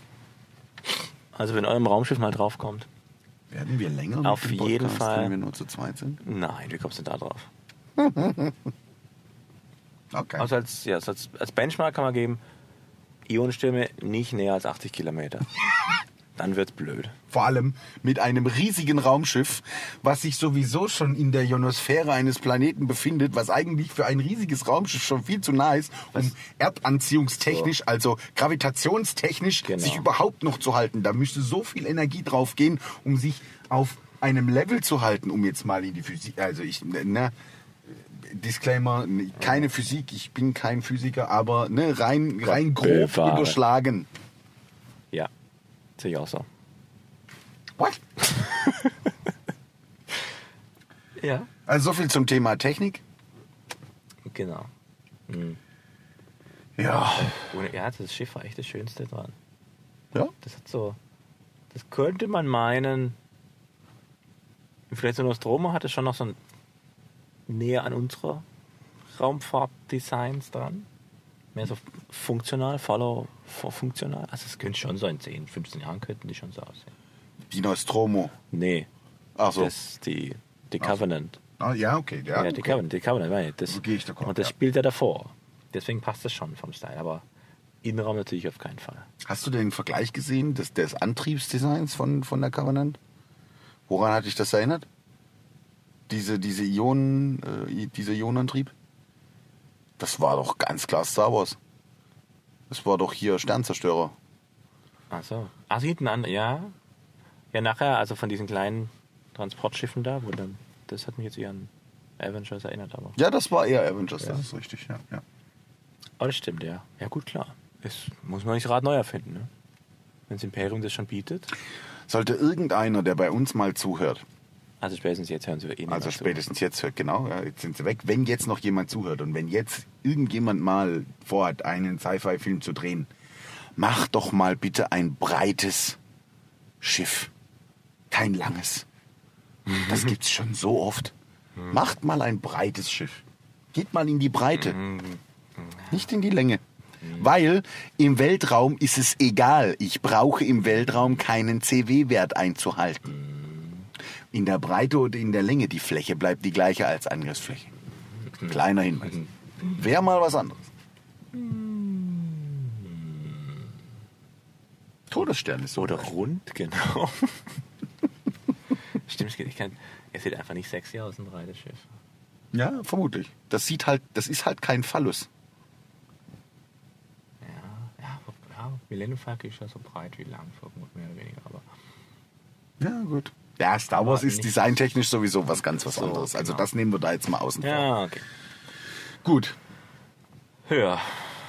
Also wenn eurem Raumschiff mal draufkommt. Werden wir länger auf mit dem jeden Podcast, Fall, wenn wir nur zu zweit sind? Nein, wie kommst du da drauf? Okay. Also als, ja, als, als Benchmark kann man geben, Ionenstürme nicht näher als achtzig Kilometer. Dann wird's blöd. Vor allem mit einem riesigen Raumschiff, was sich sowieso schon in der Ionosphäre eines Planeten befindet, was eigentlich für ein riesiges Raumschiff schon viel zu nah ist, um erdanziehungstechnisch, so. also gravitationstechnisch, genau. sich überhaupt noch zu halten. Da müsste so viel Energie drauf gehen, um sich auf einem Level zu halten, um jetzt mal in die Physik... Also ich... Ne, Disclaimer, keine Physik, ich bin kein Physiker, aber ne, rein, rein grob überschlagen. Ja, sehe ich auch so. What? Ja. Also so viel zum Thema Technik. Genau. Mhm. Ja. Ja, das Schiff war echt das Schönste dran. Ja. Das hat so, das könnte man meinen, vielleicht so Nostromo hatte schon noch so ein näher an unserer Raumfahrtdesigns dran. Mehr so funktional, follow for funktional. Also es könnte schon so in zehn, fünfzehn Jahren könnten die schon so aussehen. Die Nostromo? Nee. Ach so. Das, die die Ach so. Covenant. Ah ja, okay. Ja, ja die, okay. Covenant, die Covenant, meine ich. Das, okay, ich da komm, und das ja. spielt er davor. Deswegen passt das schon vom Style. Aber Innenraum natürlich auf keinen Fall. Hast du den Vergleich gesehen des, des Antriebsdesigns von, von der Covenant? Woran hat dich das erinnert? Diese, diese Ionen, äh, dieser Ionenantrieb, das war doch ganz klar Star Wars. Das war doch hier Sternzerstörer. Ach so. Ach, sieht ein anderer, ja. Ja, nachher, also von diesen kleinen Transportschiffen da, wo dann, das hat mich jetzt eher an Avengers erinnert. Aber ja, das war eher Avengers, ja. Das ist richtig, ja. ja. Oh, das stimmt, ja. Ja, gut, klar. Das muss man nicht Rad neu erfinden, ne? Wenn das Imperium das schon bietet. Sollte irgendeiner, der bei uns mal zuhört, Also spätestens jetzt hören sie eh Also spätestens zu. jetzt hört, genau, ja, jetzt sind sie weg. Wenn jetzt noch jemand zuhört und wenn jetzt irgendjemand mal vorhat, einen Sci-Fi-Film zu drehen, mach doch mal bitte ein breites Schiff. Kein langes. Das gibt's schon so oft. Macht mal ein breites Schiff. Geht mal in die Breite. Nicht in die Länge. Weil im Weltraum ist es egal. Ich brauche im Weltraum keinen C W-Wert einzuhalten. In der Breite oder in der Länge, die Fläche bleibt die gleiche als Angriffsfläche. Kleiner Hinweis. Wäre mal was anderes. Todesstern ist so. Oder rund, genau. Stimmt, ich kann, es sieht einfach nicht sexy aus, ein Reiteschiff. Ja, vermutlich. Das sieht halt, das ist halt kein Phallus. Ja, ja, ja Millennium Falke ist ja so breit wie lang, mehr oder weniger, aber. Ja, gut. Ja, Star Wars ist designtechnisch sowieso was ganz was anderes. So, genau. Also das nehmen wir da jetzt mal außen vor. Ja, okay. Gut. Höher.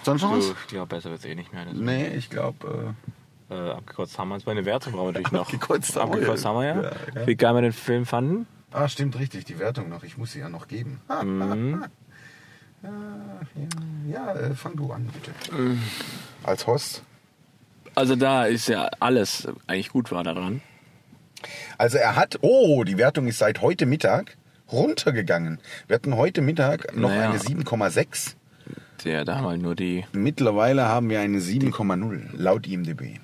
Sonst noch was? Ich glaube, besser wird es eh nicht mehr. Nee, ich glaube... Äh, äh, abgekürzt haben wir uns. Bei einer Wertung brauchen wir natürlich noch. Abgekürzt haben wir, haben wir ja. Ja, ja. Wie geil wir den Film fanden. Ah, stimmt, richtig. Die Wertung noch. Ich muss sie ja noch geben. Ha, mhm. ha, ha. Ja, ja, fang du an, bitte. Mhm. Als Host. Also da ist ja alles eigentlich gut war daran. Also er hat, oh, die Wertung ist seit heute Mittag runtergegangen. Wir hatten heute Mittag noch naja. eine sieben Komma sechs. Ja, da haben wir nur die... Mittlerweile haben wir eine sieben Komma null, laut I M D B.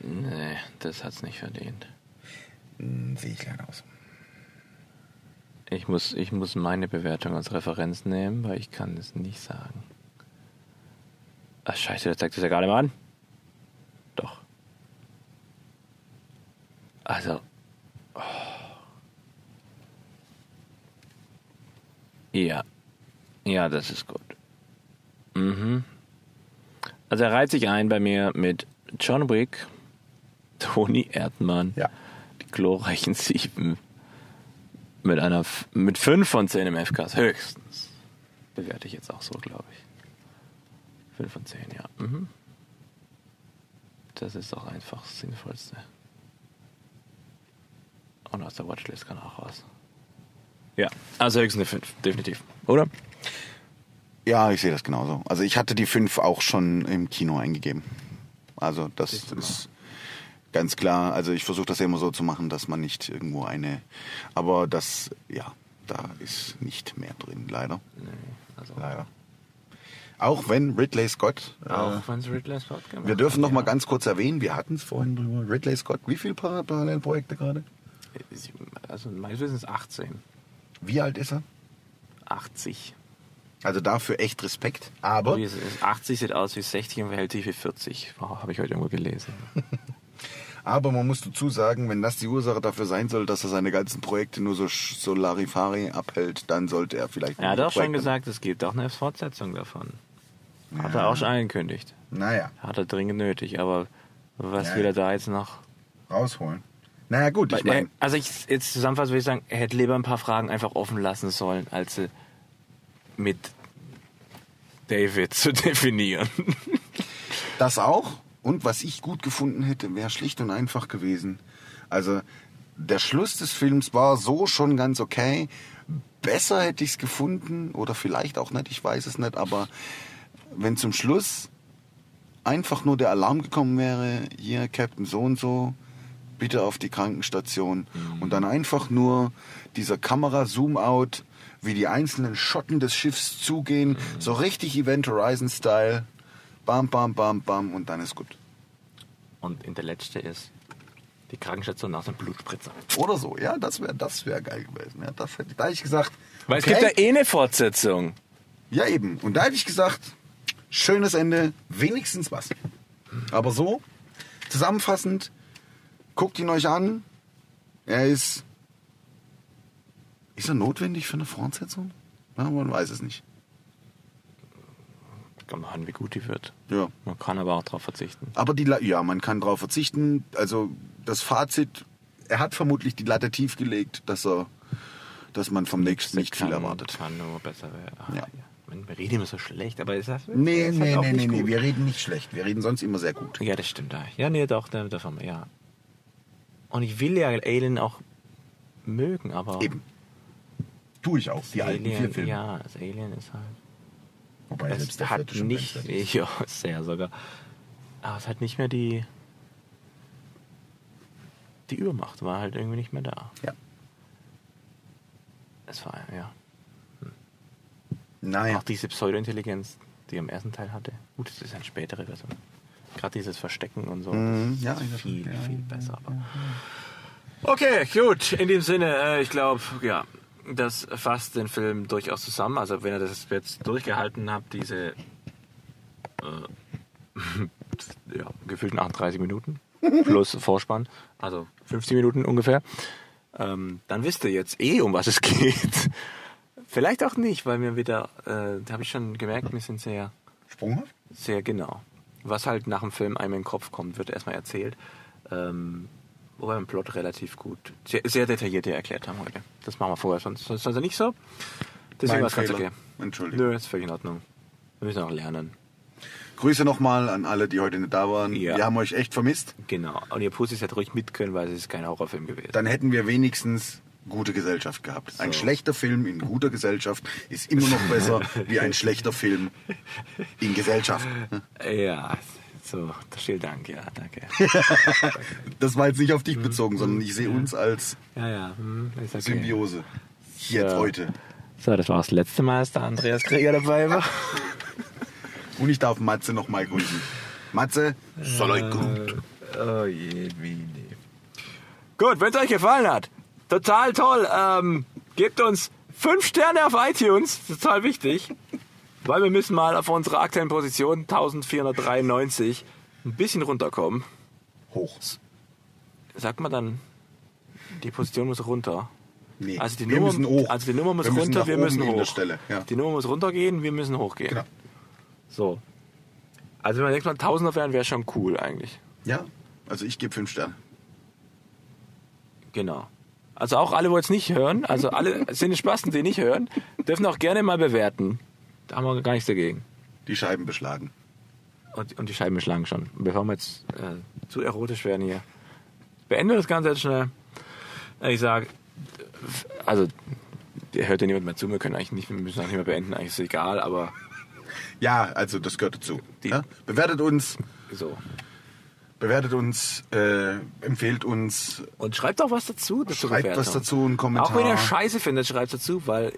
Nee, das hat's nicht verdient. Sehe ich leider aus. Ich muss, ich muss meine Bewertung als Referenz nehmen, weil ich kann es nicht sagen. Ach scheiße, das zeigt es ja gerade mal an. Doch. Also, oh. ja, ja, das ist gut. Mhm. Also er reiht sich ein bei mir mit John Wick, Toni Erdmann, ja. die glorreichen Sieben, mit einer, F- mit fünf von zehn M F Ks höchstens. Bewerte ich jetzt auch so, glaube ich. Fünf von zehn, ja. Mhm. Das ist auch einfach das Sinnvollste. Und aus der Watchlist kann auch raus. Ja, also höchstens eine fünf, definitiv. Oder? Ja, ich sehe das genauso. Also ich hatte die fünf auch schon im Kino eingegeben. Also das ist genau. ganz klar. Also ich versuche das ja immer so zu machen, dass man nicht irgendwo eine... Aber das, ja, da ist nicht mehr drin, leider. Nee, also leider. Auch wenn Ridley Scott... Auch äh, wenn es Ridley Scott gemacht. Wir dürfen noch ja. mal ganz kurz erwähnen, wir hatten es vorhin drüber. Ridley Scott, wie viele Parallelprojekte gerade? Also meines Wissens achtzehn. Wie alt ist er? achtzig. Also dafür echt Respekt. Aber achtzig sieht aus wie sechzig und verhält sich wie vierzig. Wow, habe ich heute irgendwo gelesen. Aber man muss dazu sagen, wenn das die Ursache dafür sein soll, dass er seine ganzen Projekte nur so, so Larifari abhält, dann sollte er vielleicht... Er hat auch schon gesagt, es gibt auch eine Fortsetzung davon. Ja. Hat er auch schon angekündigt. Naja. Hat er dringend nötig, aber was ja, will er da jetzt noch... rausholen. Naja gut, ich meine... Also ich, jetzt zusammenfassend würde ich sagen, er hätte lieber ein paar Fragen einfach offen lassen sollen, als sie mit David zu definieren. Das auch. Und was ich gut gefunden hätte, wäre schlicht und einfach gewesen. Also der Schluss des Films war so schon ganz okay. Besser hätte ich es gefunden oder vielleicht auch nicht, ich weiß es nicht. Aber wenn zum Schluss einfach nur der Alarm gekommen wäre, hier Captain so und so, bitte auf die Krankenstation. Mhm. Und dann einfach nur dieser Kamera-Zoom-Out, wie die einzelnen Schotten des Schiffs zugehen, mhm. so richtig Event Horizon-Style. Bam, bam, bam, bam und dann ist gut. Und in der letzte ist die Krankenstation nach dem Blutspritzer. Oder so, ja, das wäre das wär geil gewesen. Ja, das hätte, da hätte ich gesagt... Weil okay, es gibt ja eh eine Fortsetzung. Ja, eben. Und da hätte ich gesagt, schönes Ende, wenigstens was. Aber so, zusammenfassend, guckt ihn euch an. Er ist... Ist er notwendig für eine Fortsetzung? Ja, man weiß es nicht. Kann man hören, wie gut die wird. Ja. Man kann aber auch drauf verzichten. Aber die La- ja, man kann drauf verzichten. Also das Fazit, er hat vermutlich die Latte tief gelegt, dass er, dass man vom nächsten nicht viel erwartet. Kann nur besser werden. Ja. Wir reden immer so schlecht, aber ist das... Nee, nee, nee, nee, nee, wir reden nicht schlecht. Wir reden sonst immer sehr gut. Ja, das stimmt. Ja, nee, doch, davon, ja. Und ich will ja Alien auch mögen, aber... Eben. Tue ich auch, die alten vier Filme. Ja, das Alien ist halt... Wobei es selbst der hat nicht, ja, sehr sogar. Aber es hat nicht mehr die die Übermacht, war halt irgendwie nicht mehr da. Ja. Es war ja. Hm. Nein. Auch diese Pseudointelligenz, die er im ersten Teil hatte. Gut, das ist eine spätere Version. Gerade dieses Verstecken und so. Mm, ja, ist viel, ja, viel besser. Aber. Okay, gut. In dem Sinne, ich glaube, ja. Das fasst den Film durchaus zusammen. Also wenn ihr das jetzt durchgehalten habt, diese äh, ja, gefühlten achtunddreißig Minuten plus Vorspann, also fünfzig Minuten ungefähr, ähm, dann wisst ihr jetzt eh, um was es geht. Vielleicht auch nicht, weil wir wieder, äh, da habe ich schon gemerkt, wir sind sehr... Sprunghaft? Sehr genau. Was halt nach dem Film einem in den Kopf kommt, wird erstmal erzählt. Ähm... Wobei wir den Plot relativ gut, sehr, sehr detailliert erklärt haben heute. Das machen wir vorher, sonst, sonst ist er nicht so. Deswegen war es ganz okay. Entschuldigung. Nö, ist völlig in Ordnung. Wir müssen auch lernen. Grüße nochmal an alle, die heute nicht da waren. Ja. Wir haben euch echt vermisst. Genau. Und ihr Pussys hättet ruhig mit können, weil es ist kein Horrorfilm gewesen. Dann hätten wir wenigstens gute Gesellschaft gehabt. So. Ein schlechter Film in guter Gesellschaft ist immer noch besser wie ein schlechter Film in Gesellschaft. Ja. So, vielen Dank, ja, danke. Das war jetzt nicht auf dich bezogen, sondern ich sehe uns als ja, ja. Okay. Symbiose. Hier so. Jetzt heute. So, das war das letzte Mal, dass der Andreas Krieger dabei war. Und ich darf Matze nochmal grüßen. Matze, soll euch gut. Oh je, wie lieb. Gut, wenn es euch gefallen hat, total toll. Ähm, gebt uns fünf Sterne auf iTunes, total wichtig. Weil wir müssen mal auf unsere aktuellen Position vierzehnhundertdreiundneunzig ein bisschen runterkommen. Hoch. Sagt man dann, die Position muss runter. Nee, also die wir Nummer, müssen hoch. Also die Nummer muss wir runter, müssen wir müssen hoch. Stelle, ja. Die Nummer muss runtergehen, wir müssen hochgehen. Genau. So. Also wenn wir nächstes Mal Tausender wären, wäre schon cool eigentlich. Ja, also ich gebe fünf Sterne. Genau. Also auch alle, die es nicht hören, also alle Sinnespasten, die nicht hören, dürfen auch gerne mal bewerten. Da haben wir gar nichts dagegen. Die Scheiben beschlagen. Und, und die Scheiben beschlagen schon. Bevor wir jetzt äh, zu erotisch werden hier, beenden wir das Ganze jetzt schnell. Ich sage, also, der hört ja niemand mehr zu. Wir können eigentlich nicht, wir müssen auch nicht mehr beenden. Eigentlich ist es egal, aber. Ja, also, das gehört dazu. Die, ja? Bewertet uns. So. Bewertet uns, äh, empfehlt uns. Und schreibt auch was dazu. Schreibt was dazu, einen Kommentar. Auch wenn ihr Scheiße findet, schreibt dazu, weil.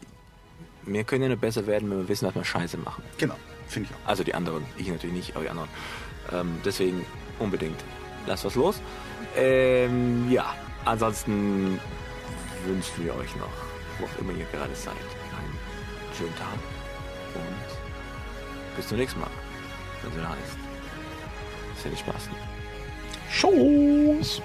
Wir können ja nur besser werden, wenn wir wissen, dass wir Scheiße machen. Genau, finde ich auch. Also die anderen, ich natürlich nicht, aber die anderen. Ähm, deswegen unbedingt, lasst was los. Ähm, ja, ansonsten wünschen wir euch noch, wo auch immer ihr gerade seid, einen schönen Tag, Und bis zum nächsten Mal. Wenn es wieder heißt. Sinnespasten. Tschüss.